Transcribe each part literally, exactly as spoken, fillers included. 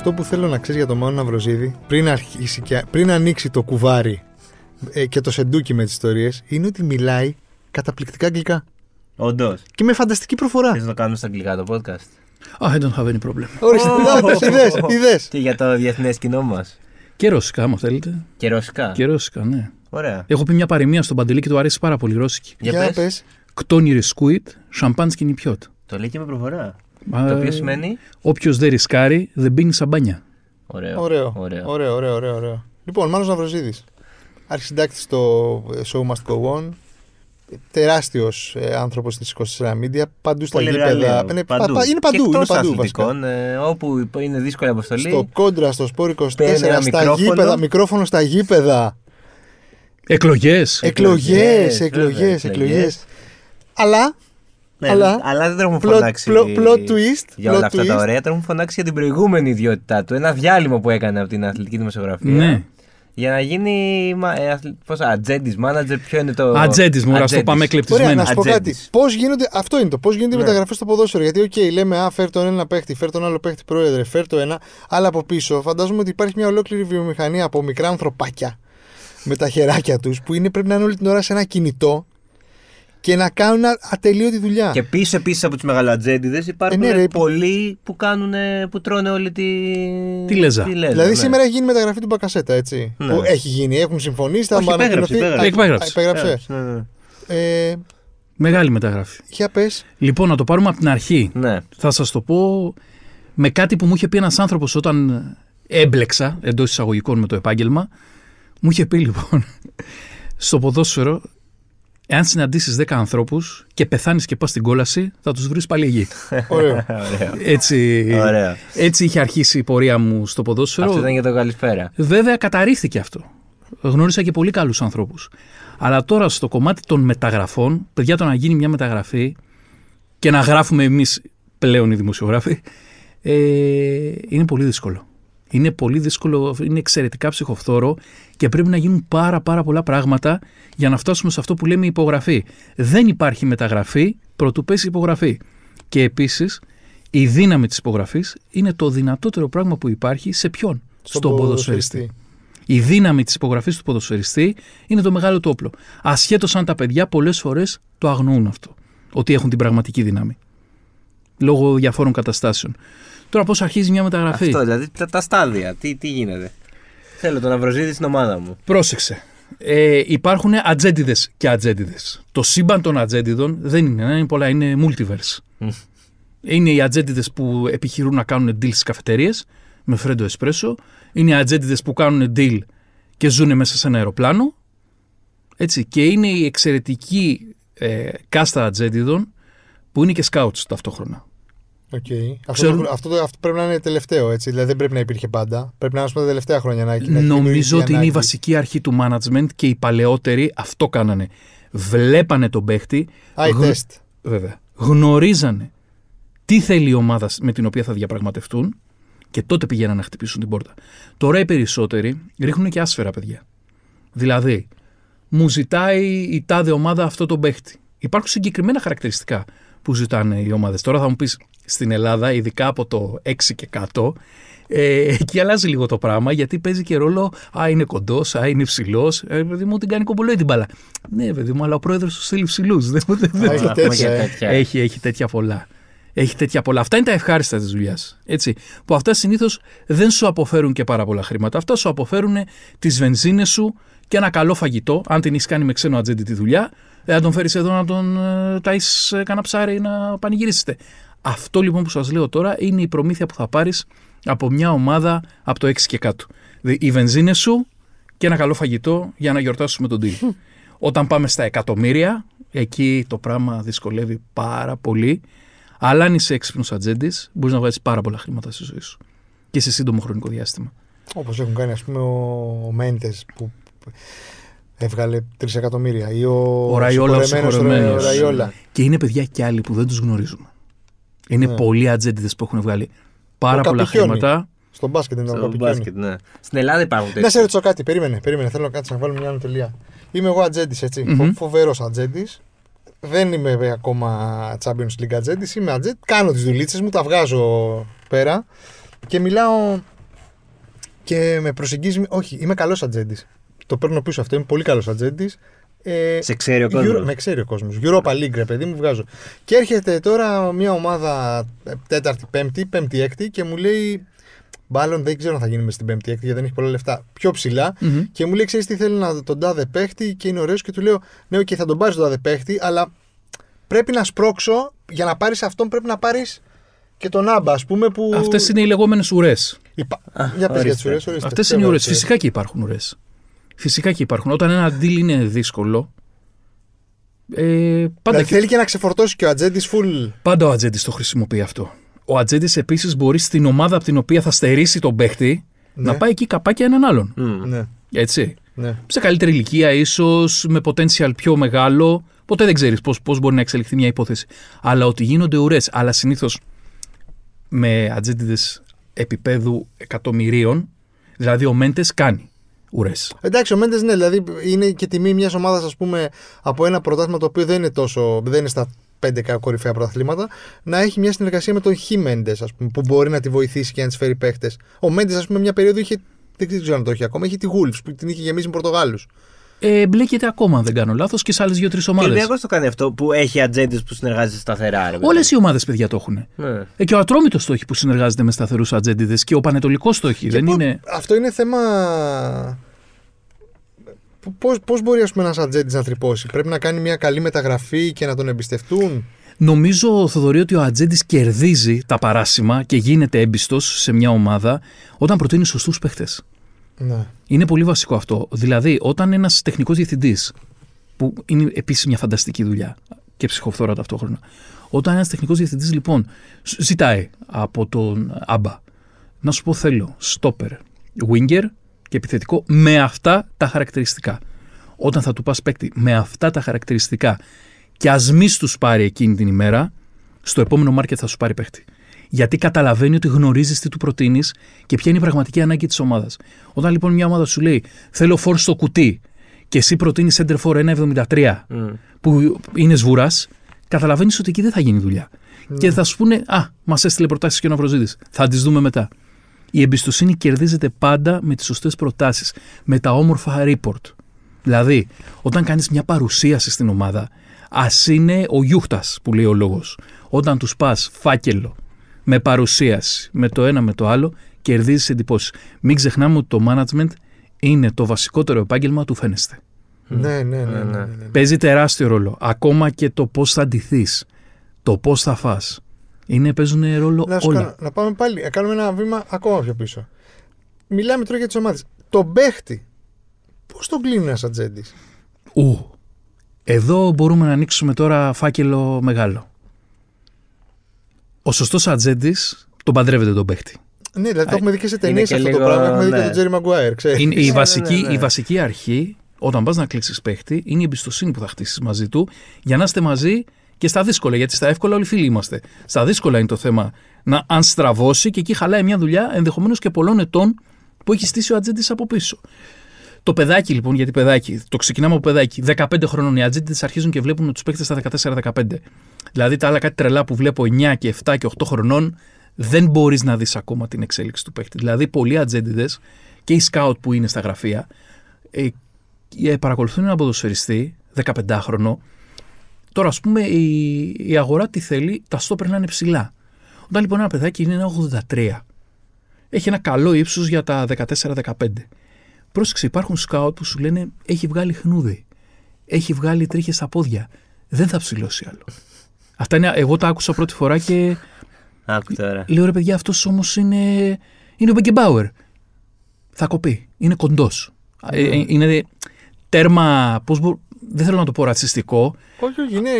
αυτό που θέλω να ξέρεις για τον Μάνο Ναβροζίδη, πριν, αρχίσει και, πριν ανοίξει το κουβάρι ε, και το σεντούκι με τις ιστορίες, είναι ότι μιλάει καταπληκτικά αγγλικά. Όντως. Και με φανταστική προφορά. Θες να το κάνουμε στα αγγλικά το podcast? I don't have any problem. Ορίστε, ιδέες. Και για το διεθνές κοινό μας. Και ρωσικά, άμα θέλετε. Και ρωσικά. Και ρωσικά, ναι. Ωραία. Έχω πει μια παροιμία στον Παντελή και του αρέσει πάρα πολύ ρώσικη. Για πες. Κτόνι ρισκούιτ, σαμπάνσκι νιπιότ. Το λέει και με προφορά. Το οποίο σημαίνει. Όποιος δεν ρισκάρει, δεν πίνει σαμπάνια. Ωραίο. Ωραίο, ωραίο, ωραίο, ωραίο. Λοιπόν, Μάνος Ναβροζίδης. Αρχισυντάκτης στο Show Must Go On. Τεράστιος ε, άνθρωπος της είκοσι τέσσερα Media, παντού στα γήπεδα. Είναι παντού. Και εκτός αθλητικών, ε, όπου είναι δύσκολη αποστολή. Στο Κόντρα, στο Σπόρ είκοσι τέσσερα, στα μικρόφωνο. Γήπεδα, μικρόφωνο στα γήπεδα. Εκλογές. Εκλογές, εκλογές, εκλογές. Αλλά. Ναι, αλλά, αλλά δεν τρέχουμε φωνάξει. Plot, plot twist. Για όλα αυτά twist. Τα ωραία, τρέχουμε φωνάξει για την προηγούμενη ιδιότητά του. Ένα διάλειμμα που έκανε από την αθλητική δημοσιογραφία. Ναι. Για να γίνει ατζέντης, μάνατζερ, ποιο είναι το. Ατζέντης, μου γράφει. Το πάμε κλεπτισμένο. Να σου πω κάτι. Πώς γίνονται, αυτό είναι το. Πώς γίνονται οι ναι. μεταγραφές στο ποδόσφαιρο. Γιατί, οκ, okay, λέμε, α, φέρ τον ένα παίχτη, φέρ τον άλλο παίχτη, πρόεδρε, φέρ το ένα. Αλλά από πίσω φαντάζομαι ότι υπάρχει μια ολόκληρη βιομηχανία από μικρά ανθρωπάκια με τα χεράκια τους που είναι, πρέπει να είναι όλη την ώρα σε ένα κινητό και να κάνουν ατελείωτη δουλειά. Και πίσω επίσης από τους μεγαλατζέντιδες υπάρχουν ε, ναι, πολλοί που, κάνουν, που τρώνε όλη τη, τη λέζα. Τη λέζα. Δηλαδή ναι. Σήμερα έχει γίνει μεταγραφή του Μπακασέτα, έτσι. Ναι. Που έχει γίνει, έχουν συμφωνήσει, θα μπουν. Υπέγραψε. Υπέγραψε. Ναι, ναι. Ε, Μεγάλη μεταγραφή. Για πες. Λοιπόν, να το πάρουμε από την αρχή. Ναι. Θα σας το πω με κάτι που μου είχε πει ένας άνθρωπος όταν έμπλεξα εντός εισαγωγικών με το επάγγελμα. Μου είχε πει λοιπόν στο ποδόσφαιρο. Εάν συναντήσεις δέκα ανθρώπους και πεθάνεις και πας στην κόλαση, θα τους βρεις πάλι εκεί. Ωραίο. Έτσι, έτσι είχε αρχίσει η πορεία μου στο ποδόσφαιρο. Αυτό ήταν για το καλησπέρα. Βέβαια καταρρίφθηκε αυτό. Γνώρισα και πολύ καλούς ανθρώπους. Αλλά τώρα στο κομμάτι των μεταγραφών, παιδιά, το να γίνει μια μεταγραφή και να γράφουμε εμείς πλέον οι δημοσιογράφοι, ε, είναι πολύ δύσκολο. Είναι πολύ δύσκολο, είναι εξαιρετικά ψυχοφθόρο και πρέπει να γίνουν πάρα πάρα πολλά πράγματα για να φτάσουμε σε αυτό που λέμε υπογραφή. Δεν υπάρχει μεταγραφή προτού πέσει υπογραφή. Και επίσης η δύναμη της υπογραφής είναι το δυνατότερο πράγμα που υπάρχει σε ποιον? Στο Στον ποδοσφαιριστή. ποδοσφαιριστή. Η δύναμη της υπογραφής του ποδοσφαιριστή είναι το μεγάλο το όπλο. Ασχέτως αν τα παιδιά πολλές φορές το αγνοούν αυτό, ότι έχουν την πραγματική δύναμη. Λόγω διαφόρων καταστάσεων. Τώρα πώς αρχίζει μια μεταγραφή. Αυτό δηλαδή, τα, τα στάδια, τι, τι γίνεται. Θέλω τον Ναβροζίδη στην ομάδα μου. Πρόσεξε. Ε, υπάρχουν ατζέντιδες και ατζέντιδες. Το σύμπαν των ατζέντιδων δεν είναι ένα, είναι πολλά, είναι multiverse. Mm. Είναι οι ατζέντιδες που επιχειρούν να κάνουν deal στις καφετέρειες με φρέντο εσπρέσο. Είναι οι ατζέντιδες που κάνουν deal και ζουν μέσα σε ένα αεροπλάνο. Έτσι. Και είναι η εξαιρετική ε, κάστα ατζέντιδων που είναι και scouts ταυτόχρονα. Okay. Ξέρω... Αυτό, το, αυτό, το, αυτό πρέπει να είναι τελευταίο, έτσι. Δηλαδή δεν πρέπει να υπήρχε πάντα. Πρέπει να είναι τα τελευταία χρόνια να έχει. Νομίζω ότι είναι η βασική αρχή του management και οι παλαιότεροι αυτό κάνανε. Βλέπανε τον παίχτη. Eye test. Βέβαια. Γνωρίζανε τι θέλει η ομάδα με την οποία θα διαπραγματευτούν και τότε πηγαίνανε να χτυπήσουν την πόρτα. Τώρα οι περισσότεροι ρίχνουν και άσφαιρα, παιδιά. Δηλαδή, μου ζητάει η τάδε ομάδα αυτό τον παίχτη. Υπάρχουν συγκεκριμένα χαρακτηριστικά που ζητάνε οι ομάδες. Τώρα θα μου πεις. Στην Ελλάδα, ειδικά από το έξι και κάτω, ε, εκεί αλλάζει λίγο το πράγμα γιατί παίζει και ρόλο. Α, είναι κοντός, α, είναι υψηλός. Ε, παιδί μου, την κάνει κομπολόι την μπάλα. Ναι, παιδί μου, αλλά ο πρόεδρος τους θέλει υψηλούς. Δεν έχει, έχει τέτοια πολλά. Έχει τέτοια πολλά. Αυτά είναι τα ευχάριστα της δουλειάς. Που αυτά συνήθως δεν σου αποφέρουν και πάρα πολλά χρήματα. Αυτά σου αποφέρουν τις βενζίνες σου και ένα καλό φαγητό, αν την έχει κάνει με ξένο ατζέντη τη δουλειά, ε, να τον φέρεις εδώ να τον ε, ταΐσεις ε, κανένα ψάρι να πανηγυρίσετε. Αυτό λοιπόν που σας λέω τώρα είναι η προμήθεια που θα πάρεις από μια ομάδα από το έξι και κάτω. Οι βενζίνες σου και ένα καλό φαγητό για να γιορτάσουμε τον deal. Όταν πάμε στα εκατομμύρια, εκεί το πράγμα δυσκολεύει πάρα πολύ. Αλλά αν είσαι έξυπνος ατζέντης, μπορείς να βγάλεις πάρα πολλά χρήματα στη ζωή σου και σε σύντομο χρονικό διάστημα. Όπως έχουν κάνει, ας πούμε, ο Μέντες που έβγαλε τρεις εκατομμύρια ή ο Ραϊόλα. Και είναι παιδιά κι άλλοι που δεν τους γνωρίζουμε. Είναι ναι. πολλοί ατζέντιδες που έχουν βγάλει πάρα πολλά χρήματα. Στο μπάσκετ είναι το μπάσκετ, ναι. Στην Ελλάδα υπάρχουν τέτοια. Να σε ρωτήσω κάτι, περίμενε, περίμενε. Θέλω να κάτσεις να βάλουμε μια άλλη τελεία. Είμαι εγώ ατζέντης, έτσι. Mm-hmm. Φοβερός ατζέντης. Δεν είμαι ακόμα Champions League ατζέντης. Είμαι ατζέντης. Κάνω τις δουλίτσες μου, τα βγάζω πέρα και μιλάω Και με προσεγγίζει. Όχι, είμαι καλός ατζέντης. Το παίρνω πίσω αυτό. Είμαι πολύ καλός ατζέντης. Ε, σε ξέρει ο κόσμος. Με ξέρει ο κόσμος. Europa League, ρε παιδί μου, βγάζω. Και έρχεται τώρα μια ομάδα τέταρτη, πέμπτη, πέμπτη, έκτη και μου λέει. Μάλλον δεν ξέρω αν θα γίνουμε στην πέμπτη, έκτη γιατί δεν έχει πολλά λεφτά. Πιο ψηλά. Mm-hmm. Και μου λέει: ξέρεις τι, θέλει να τον τάδε παίχτη και είναι ωραίος. Και του λέω: ναι, okay, θα τον πάρεις τον τάδε παίχτη, αλλά πρέπει να σπρώξω. Για να πάρεις αυτόν, πρέπει να πάρεις και τον Άμπα, ας πούμε. Που... αυτές είναι οι λεγόμενες ουρές. Υπά... Α, για πες για τις ουρές. Αυτές είναι οι ουρές. Φυσικά και υπάρχουν ουρές. Φυσικά και υπάρχουν. Όταν ένα deal είναι δύσκολο. Ε, πάντα δηλαδή, και... θέλει και να ξεφορτώσει και ο ατζέντης full. Πάντα ο ατζέντης το χρησιμοποιεί αυτό. Ο ατζέντης επίσης μπορεί στην ομάδα από την οποία θα στερήσει τον παίχτη, ναι, να πάει εκεί καπάκια έναν άλλον. Mm. Ναι. Έτσι. Ναι. Σε καλύτερη ηλικία, ίσως, με potential πιο μεγάλο. Ποτέ δεν ξέρεις πώς, πώς μπορεί να εξελιχθεί μια υπόθεση. Αλλά ότι γίνονται ουρές. Αλλά συνήθως με ατζέντιδες επίπεδου εκατομμυρίων, δηλαδή ο Μέντες κάνει ουρές. Εντάξει, ο Μέντες, ναι, δηλαδή είναι και τιμή μιας ομάδας, ας πούμε, από ένα πρωτάθλημα το οποίο δεν είναι τόσο, δεν είναι στα πέντε κορυφαία πρωταθλήματα, να έχει μια συνεργασία με τον Χί Μέντες, ας πούμε, που μπορεί να τη βοηθήσει και να τη φέρει παίχτες. Ο Μέντες, ας πούμε, μια περίοδο είχε, δεν ξέρω αν το έχει ακόμα, είχε τη Wolves που την είχε γεμίσει με Πορτογάλους. Ε, μπλέκεται ακόμα, αν δεν κάνω λάθος, και σε άλλες δύο-τρεις ομάδες. Ο Ολυμπιακός το κάνει αυτό που έχει ατζέντες που συνεργάζεται σταθερά. Όλες οι ομάδες, παιδιά, το έχουν. Ναι. Ε, και ο Ατρόμητος το έχει που συνεργάζεται με σταθερούς ατζέντιδες και ο Πανετολικός το έχει. Δεν πώς, είναι... Αυτό είναι θέμα. Πώς, πώς μπορεί, ας πούμε, ένας ατζέντης να τρυπώσει? Πρέπει να κάνει μια καλή μεταγραφή και να τον εμπιστευτούν. Νομίζω, Θοδωρή, ότι ο ατζέντης κερδίζει τα παράσημα και γίνεται έμπιστος σε μια ομάδα όταν προτείνει σωστούς παίχτες. Ναι. Είναι πολύ βασικό αυτό. Δηλαδή, όταν ένας τεχνικός διευθυντής, που είναι επίσης μια φανταστική δουλειά και ψυχοφθόρα ταυτόχρονα, όταν ένας τεχνικός διευθυντής, λοιπόν, ζητάει από τον Άμπα να σου πω θέλω στόπερ, winger και επιθετικό με αυτά τα χαρακτηριστικά. Όταν θα του πας παίκτη με αυτά τα χαρακτηριστικά και ας μη τους πάρει εκείνη την ημέρα, στο επόμενο μάρκετ θα σου πάρει παίκτη. Γιατί καταλαβαίνει ότι γνωρίζεις τι του προτείνεις και ποια είναι η πραγματική ανάγκη της ομάδας. Όταν λοιπόν μια ομάδα σου λέει θέλω φορ στο κουτί και εσύ προτείνεις center for ένα εβδομήντα τρία mm. που είναι σβουράς, καταλαβαίνεις ότι εκεί δεν θα γίνει δουλειά. Mm. Και θα σου πούνε α, μας έστειλε προτάσεις και ο Ναυροζίδης. Θα τις δούμε μετά. Η εμπιστοσύνη κερδίζεται πάντα με τις σωστές προτάσεις, με τα όμορφα report. Δηλαδή, όταν κάνεις μια παρουσίαση στην ομάδα, ας είναι ο γιούχτας που λέει ο λόγος. Όταν τους πας φάκελο, με παρουσίαση, με το ένα με το άλλο, κερδίζεις εντυπώσεις. Μην ξεχνάμε ότι το management είναι το βασικότερο επάγγελμα του φαίνεστε. Ναι, ναι, ναι, ναι. Παίζει τεράστιο ρόλο. Ακόμα και το πώς θα ντυθείς, το πώς θα φας. Είναι, παίζουν ρόλο να όλα. Κάνω, να πάμε πάλι, να κάνουμε ένα βήμα ακόμα πιο πίσω. Μιλάμε τώρα για τις ομάδες. Τον παίχτη, πώς τον κλείνει ένας ατζέντης? Ου, εδώ μπορούμε να ανοίξουμε τώρα φάκελο μεγάλο. Ο σωστός ατζέντης τον παντρεύεται τον παίχτη. Ναι, δηλαδή το έχουμε δει και σε ταινίες αυτό λίγο, το πράγμα. Έχουμε δει, ναι, και τον Τζέρι Μαγκουάιρ. Είναι η, βασική, ναι, ναι, ναι. η βασική αρχή όταν πας να κλείξεις παίχτη είναι η εμπιστοσύνη που θα χτίσεις μαζί του για να είστε μαζί και στα δύσκολα. Γιατί στα εύκολα όλοι φίλοι είμαστε. Στα δύσκολα είναι το θέμα να αν στραβώσει και εκεί χαλάει μια δουλειά ενδεχομένως και πολλών ετών που έχει στήσει ο ατζέντης από πίσω. Το παιδάκι λοιπόν, γιατί παιδάκι, το ξεκινάμε από παιδάκι, δεκαπέντε χρονών οι ατζέντες αρχίζουν και βλέπουν τους παίκτες στα δεκατέσσερα δεκαπέντε. Δηλαδή τα άλλα κάτι τρελά που βλέπω εννιά και εφτά και οκτώ χρονών δεν μπορείς να δεις ακόμα την εξέλιξη του παίκτη. Δηλαδή πολλοί ατζέντες και οι σκάουτ που είναι στα γραφεία ε, ε, παρακολουθούν έναν ποδοσφαιριστή δεκαπεντάχρονο. Τώρα ας πούμε η, η αγορά τι θέλει, τα στόπερ να είναι ψηλά. Όταν λοιπόν ένα παιδάκι είναι ένα ογδόντα τρία, έχει ένα καλό ύψος για τα δεκατέσσερα δεκαπέντε. Πρόσεξε, υπάρχουν σκάουτ που σου λένε έχει βγάλει χνούδι, έχει βγάλει τρίχες στα πόδια, δεν θα ψηλώσει άλλο. Αυτά είναι, εγώ τα άκουσα πρώτη φορά και άκου τώρα. Λέω ρε παιδιά, αυτός όμως είναι, είναι ο Μπέγκεμπάουερ. Θα κοπεί, είναι κοντός. Mm. Ε, είναι τέρμα, πώς μπο... δεν θέλω να το πω ρατσιστικό. Όχι, είναι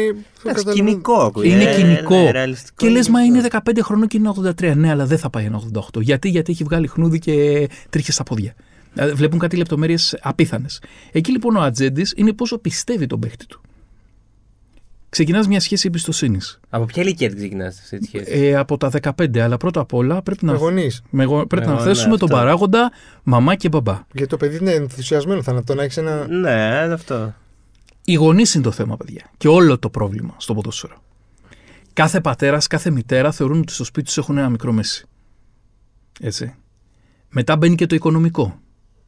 Ά, κοινικό. Είναι ε, κοινικό. Ε, ε, ε, και λες, μα είναι δεκαπέντε χρονών και είναι ογδόντα τρία. Ναι, αλλά δεν θα πάει ένα ογδόντα οκτώ. Γιατί, γιατί έχει βγάλει χνούδι και τρίχες στα πόδια. Βλέπουν κάτι λεπτομέρειες απίθανες. Εκεί λοιπόν ο ατζέντης είναι πόσο πιστεύει τον παίχτη του. Ξεκινάς μια σχέση εμπιστοσύνης. Από ποια ηλικία ξεκινάς αυτή τη σχέση? Ε, από τα δεκαπέντε, αλλά πρώτα απ' όλα πρέπει να, με, πρέπει με να θέσουμε αυτό. Τον παράγοντα μαμά και μπαμπά. Γιατί το παιδί είναι ενθουσιασμένο, θα το να έχεις ένα. Ναι, αυτό. Οι γονείς είναι το θέμα, παιδιά. Και όλο το πρόβλημα στο ποδόσφαιρο. Κάθε πατέρας, κάθε μητέρα θεωρούν ότι στο σπίτι τους έχουν ένα μικρό Μέση. Έτσι. Μετά μπαίνει και το οικονομικό.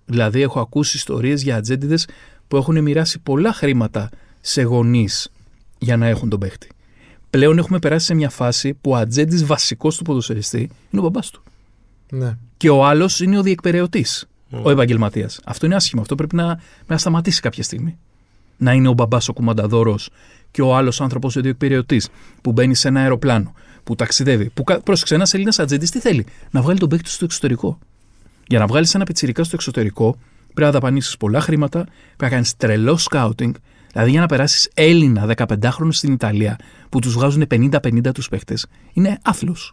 Δηλαδή, έχω ακούσει ιστορίες για ατζέντιδες που έχουν μοιράσει πολλά χρήματα σε γονείς για να έχουν τον παίχτη. Πλέον έχουμε περάσει σε μια φάση που ο ατζέντης βασικός του ποδοσφαιριστή είναι ο μπαμπάς του. Ναι. Και ο άλλος είναι ο διεκπεραιωτής, mm. ο επαγγελματίας. Αυτό είναι άσχημο. Αυτό πρέπει να, να σταματήσει κάποια στιγμή. Να είναι ο μπαμπάς ο κουμανταδόρος και ο άλλος άνθρωπος ο διεκπεραιωτής που μπαίνει σε ένα αεροπλάνο, που ταξιδεύει. Που, πρόσεξε, ένας Έλληνας ατζέντης τι θέλει? Να βγάλει τον παίκτη στο εξωτερικό. Για να βγάλεις ένα πιτσιρικά στο εξωτερικό, πρέπει να δαπανίσεις πολλά χρήματα, πρέπει να κάνεις τρελό σκάουτινγκ. Δηλαδή, για να περάσεις Έλληνα δεκαπεντάχρονο στην Ιταλία που τους βγάζουν πενήντα πενήντα τους παίχτες, είναι άθλος.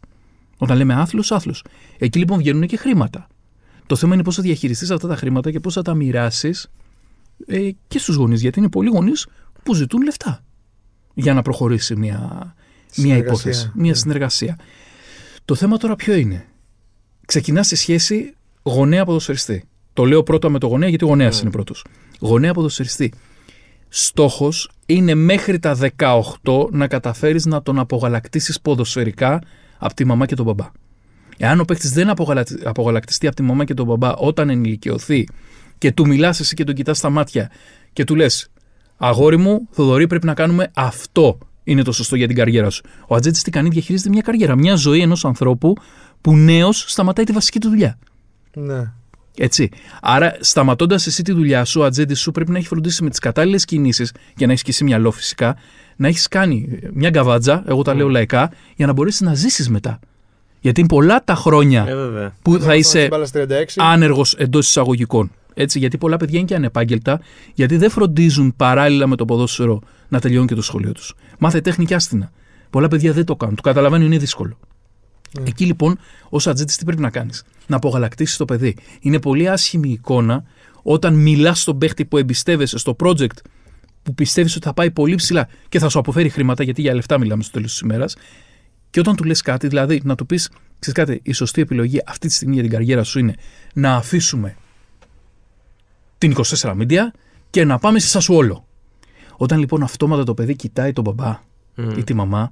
Όταν λέμε άθλος, άθλος. Εκεί λοιπόν βγαίνουν και χρήματα. Το θέμα είναι πώς θα διαχειριστείς αυτά τα χρήματα και πώς θα τα μοιράσεις ε, και στους γονείς. Γιατί είναι πολλοί γονείς που ζητούν λεφτά για να προχωρήσει μια, μια υπόθεση, μια yeah. συνεργασία. Το θέμα τώρα ποιο είναι? Ξεκινά στη σχέση γονέα-ποδοσφαιριστή. Το λέω πρώτα με το γονέα, γιατί ο γονέας mm. είναι πρώτος. Γονέα-ποδοσφαιριστή. Στόχος είναι μέχρι τα δεκαοκτώ να καταφέρεις να τον απογαλακτήσεις ποδοσφαιρικά από τη μαμά και τον μπαμπά. Εάν ο παίκτης δεν απογαλακτιστεί από τη μαμά και τον μπαμπά όταν ενηλικιωθεί και του μιλάς εσύ και τον κοιτάς στα μάτια και του λες «Αγόρι μου, Θοδωρή, πρέπει να κάνουμε αυτό, είναι το σωστό για την καριέρα σου». Ο ατζέντης τι κάνει? Διαχειρίζεται μια καριέρα, μια ζωή ενός ανθρώπου που νέος σταματάει τη βασική του δουλειά. Ναι. Έτσι. Άρα, σταματώντας εσύ τη δουλειά σου, ο ατζέντης σου πρέπει να έχει φροντίσει με τις κατάλληλες κινήσεις για να έχεις και εσύ μυαλό, φυσικά, να έχεις κάνει μια γκαβάτζα, εγώ τα mm. λέω λαϊκά, για να μπορέσεις να ζήσεις μετά. Γιατί είναι πολλά τα χρόνια ε, που ε, θα είσαι άνεργος εντός εισαγωγικών. Έτσι, γιατί πολλά παιδιά είναι και ανεπάγγελτα, γιατί δεν φροντίζουν παράλληλα με το ποδόσφαιρο να τελειώνουν και το σχολείο τους. Μάθε τέχνη και άστινα. Πολλά παιδιά δεν το κάνουν. Το καταλαβαίνουν, είναι δύσκολο. Mm. Εκεί λοιπόν, ως ατζέντης, τι πρέπει να κάνεις? Να απογαλακτήσεις το παιδί. Είναι πολύ άσχημη εικόνα όταν μιλάς στον παίχτη που εμπιστεύεσαι, στο project που πιστεύεις ότι θα πάει πολύ ψηλά και θα σου αποφέρει χρήματα, γιατί για λεφτά μιλάμε στο τέλος της ημέρας. Και όταν του λες κάτι, δηλαδή να του πεις, ξέρεις κάτι, η σωστή επιλογή αυτή τη στιγμή για την καριέρα σου είναι να αφήσουμε την είκοσι τέσσερα Media και να πάμε στη Σασουόλο. Όταν λοιπόν αυτόματα το παιδί κοιτάει τον μπαμπά mm. ή τη μαμά,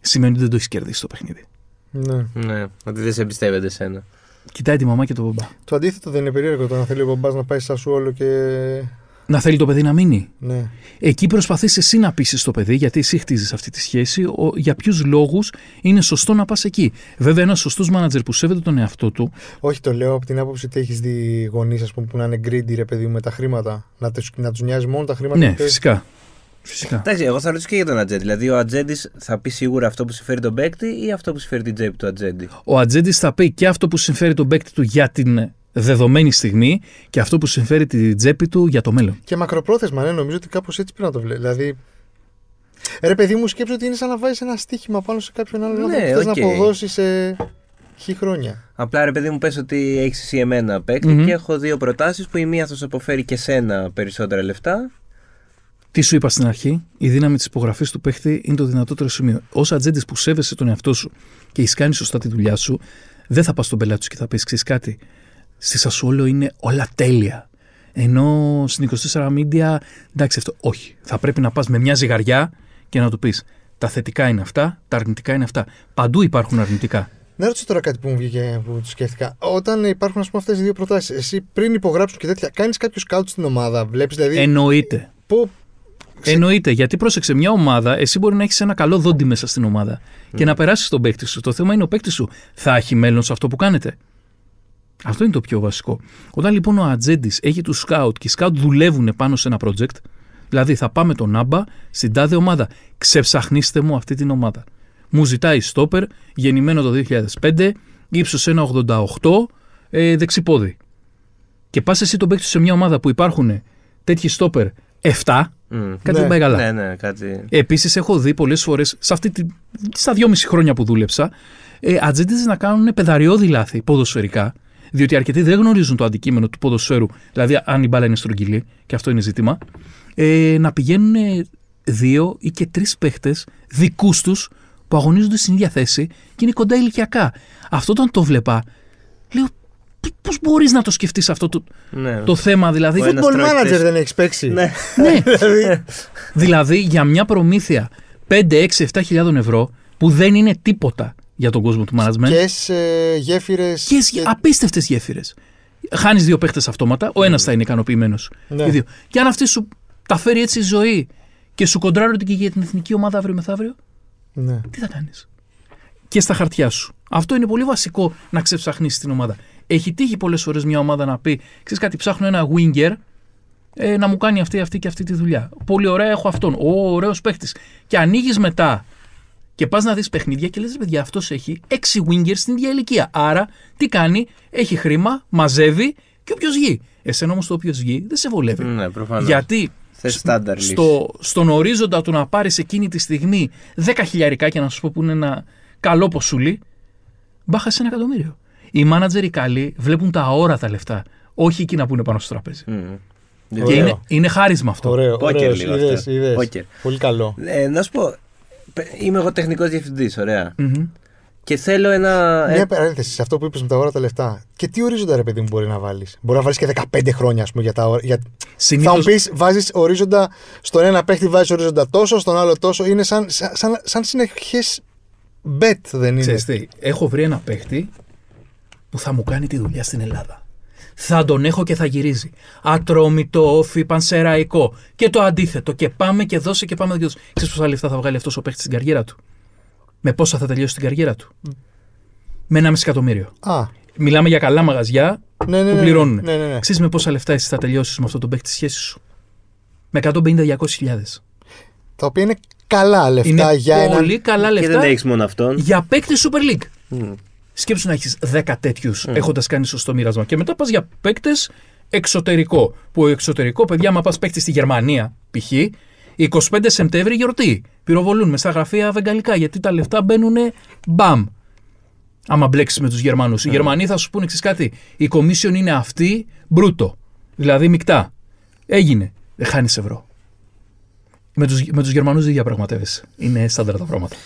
σημαίνει ότι δεν το έχεις κερδίσει το παιχνίδι. Ναι. ναι, ότι δεν σε εμπιστεύεται σένα. Κοιτάει τη μαμά και τον μπαμπά. Το αντίθετο δεν είναι περίεργο, το να θέλει ο μπαμπάς να πάει σε Σασουόλο και να θέλει το παιδί να μείνει. Ναι. Εκεί προσπαθείς εσύ να πείσεις το παιδί, γιατί εσύ χτίζεις αυτή τη σχέση, ο, για ποιους λόγους είναι σωστό να πας εκεί. Βέβαια, ένας σωστός μάνατζερ που σέβεται τον εαυτό του. Όχι, το λέω από την άποψη ότι έχεις δει γονείς, ας πούμε, που να είναι greedy, ρε παιδί μου, με τα χρήματα. Να, να τους νοιάζει μόνο τα χρήματα. Ναι, φυσικά. Φυσικά. Εντάξει, εγώ θα ρωτήσω και για τον ατζέντη. Δηλαδή, ο ατζέντη θα πει σίγουρα αυτό που συμφέρει τον παίκτη ή αυτό που συμφέρει την τσέπη του ατζέντη? Ο ατζέντη θα πει και αυτό που συμφέρει τον παίκτη του για την δεδομένη στιγμή και αυτό που συμφέρει την τσέπη του για το μέλλον. Και μακροπρόθεσμα, ναι, νομίζω ότι κάπως έτσι πρέπει να το βλέπει. Δηλαδή, ρε παιδί μου, σκέψου ότι είναι σαν να βάζεις ένα στοίχημα πάνω σε κάποιον άλλον, ναι, okay. να αποδώσει σε χι χρόνια. Απλά, ρε παιδί μου, πες ότι έχεις εσύ εμένα παίκτη mm-hmm. και έχω δύο προτάσεις που η μία θα σου αποφέρει και σένα περισσότερα λεφτά. Τι σου είπα στην αρχή, η δύναμη της υπογραφής του παίχτη είναι το δυνατότερο σημείο. Ως ατζέντης που σέβεσαι τον εαυτό σου και έχεις κάνει σωστά τη δουλειά σου, δεν θα πας στον πελάτη σου και θα πεις ξέρεις κάτι. Στη Σασουόλο είναι όλα τέλεια. Ενώ στην είκοσι τέσσερα Media, εντάξει αυτό. Όχι. Θα πρέπει να πας με μια ζυγαριά και να του πεις τα θετικά είναι αυτά, τα αρνητικά είναι αυτά. Παντού υπάρχουν αρνητικά. Να ρωτήσω τώρα κάτι που μου βγήκε, που το σκέφτηκα. Όταν υπάρχουν, ας πούμε, αυτές οι δύο προτάσεις, εσύ πριν υπογράψουν και τέτοια, κάνεις κάποιο scout στην ομάδα? Βλέπεις δηλαδή. Εννοείται. Που... Εννοείται, γιατί πρόσεξε, μια ομάδα, εσύ μπορεί να έχεις ένα καλό δόντι μέσα στην ομάδα mm. και να περάσεις τον παίκτη σου. Το θέμα είναι ο παίκτη σου θα έχει μέλλον σε αυτό που κάνετε. Αυτό είναι το πιο βασικό. Όταν λοιπόν ο ατζέντης έχει τους σκάουτ και οι σκάουτ δουλεύουν πάνω σε ένα project, δηλαδή θα πάμε τον Άμπα στην τάδε ομάδα. Ξεψαχνίστε μου αυτή την ομάδα. Μου ζητάει στόπερ, γεννημένο το δύο χιλιάδες πέντε, ύψος ένα ογδόντα οκτώ, ε, δεξιπόδι. Και πας εσύ τον παίκτη σε μια ομάδα που υπάρχουν τέτοιοι στόπερ επτά. Mm. Κάτι ναι, δεν πάει καλά. Ναι, ναι, κάτι... Επίσης, έχω δει πολλές φορές τη... στα δυόμιση χρόνια που δούλεψα ε, ατζέντες να κάνουν παιδαριώδη λάθη ποδοσφαιρικά, διότι αρκετοί δεν γνωρίζουν το αντικείμενο του ποδοσφαίρου, δηλαδή αν η μπάλα είναι στρογγυλή, και αυτό είναι ζήτημα. Ε, να πηγαίνουν δύο ή και τρεις παίχτες δικούς τους που αγωνίζονται στην ίδια θέση και είναι κοντά ηλικιακά. Αυτό όταν το βλέπα, λέω. Πώς μπορείς να το σκεφτείς αυτό το, ναι. το θέμα, δηλαδή. Football manager δεν έχεις παίξει. Ναι. ναι. δηλαδή για μια προμήθεια πέντε, έξι, επτά χιλιάδων ευρώ που δεν είναι τίποτα για τον κόσμο του management. Σκές, ε, γέφυρες. Σκές, και... απίστευτες γέφυρες. Χάνεις δύο παίχτες αυτόματα, ο ένας mm. θα είναι ικανοποιημένος. Ναι. Και αν αυτή σου τα φέρει έτσι η ζωή και σου κοντράρει και για την εθνική ομάδα αύριο μεθαύριο, ναι. τι θα κάνεις. Και στα χαρτιά σου. Αυτό είναι πολύ βασικό να ξεψαχνίσεις την ομάδα. Έχει τύχει πολλές φορές μια ομάδα να πει: ξέρεις κάτι, ψάχνω ένα winger ε, να μου κάνει αυτή, αυτή και αυτή τη δουλειά. Πολύ ωραία, έχω αυτόν. Ο ωραίος παίχτης. Και ανοίγεις μετά και πας να δεις παιχνίδια και λες: παιδιά, αυτός έχει έξι wingers στην ίδια ηλικία. Άρα τι κάνει, έχει χρήμα, μαζεύει και όποιος βγει. Εσένα όμως το όποιος βγει δεν σε βολεύει. Ναι, προφανώς. Γιατί στο, στον ορίζοντα του να πάρεις εκείνη τη στιγμή δέκα χιλιαρικά και να σου πω που είναι ένα καλό ποσούλι, μπάχασε ένα εκατομμύριο. Οι μάνατζεροι καλοί βλέπουν τα αόρατα λεφτά, όχι εκείνα που είναι πάνω στο τραπέζι. Mm. Και είναι, είναι χάρισμα αυτό. Ωραίο, ωραίο. Ιδέες, ιδέες. Πολύ καλό. Ε, να σου πω, είμαι εγώ τεχνικός διευθυντής, ωραία. Mm-hmm. Και θέλω ένα. Μια παρένθεση σε αυτό που είπες με τα αόρατα λεφτά. Και τι ορίζοντα, ρε παιδί μου, μπορεί να βάλεις. Μπορεί να βάλεις και δεκαπέντε χρόνια, ας πούμε, για τα αόρατα. Για... Συνήθως... Θα μου πεις, βάζεις ορίζοντα. Στον ένα παίχτη βάζεις ορίζοντα τόσο, στον άλλο τόσο. Είναι σαν, σαν, σαν, σαν συνεχές bet, δεν είναι. Τι, έχω βρει ένα παίχτη που θα μου κάνει τη δουλειά στην Ελλάδα. Θα τον έχω και θα γυρίζει. Ατρόμητο, όφι, πανσεραϊκό. Και το αντίθετο. Και πάμε και δώσε και πάμε και δώσε. Ξέρεις πόσα λεφτά θα βγάλει αυτός ο παίχτης στην καριέρα του. Με πόσα θα τελειώσει την καριέρα του. Mm. Με ένα μισό εκατομμύριο. Ah. Μιλάμε για καλά μαγαζιά ναι, ναι, που πληρώνουν. Ναι, ναι, ναι. Ξέρεις με πόσα λεφτά εσύ θα τελειώσεις με αυτόν τον παίχτη τη σχέση σου. Με εκατόν πενήντα με διακόσιες χιλιάδες. Τα οποία είναι καλά λεφτά είναι για πολύ ένα... καλά λεφτά. Και δεν έχεις μόνο αυτόν. Για παίκτη Super League. Mm. Σκέψου να έχεις δέκα τέτοιους mm. έχοντας κάνει σωστό μοίρασμα. Και μετά πας για παίκτες εξωτερικό. Που εξωτερικό, παιδιά, άμα πας παίκτης στη Γερμανία, π.χ., εικοστή πέμπτη Σεπτέμβρη γιορτή. Πυροβολούν με στα γραφεία βεγγαλικά γιατί τα λεφτά μπαίνουν μπαμ. Άμα μπλέξεις με τους Γερμανούς. Mm. Οι Γερμανοί θα σου πούνε εξής κάτι. Η commission είναι αυτή μπρούτο. Δηλαδή μεικτά. Έγινε. Δεν χάνεις ευρώ. Με τους, με τους Γερμανούς δεν διαπραγματεύεσαι. Είναι στάνταρ τα πράγματα.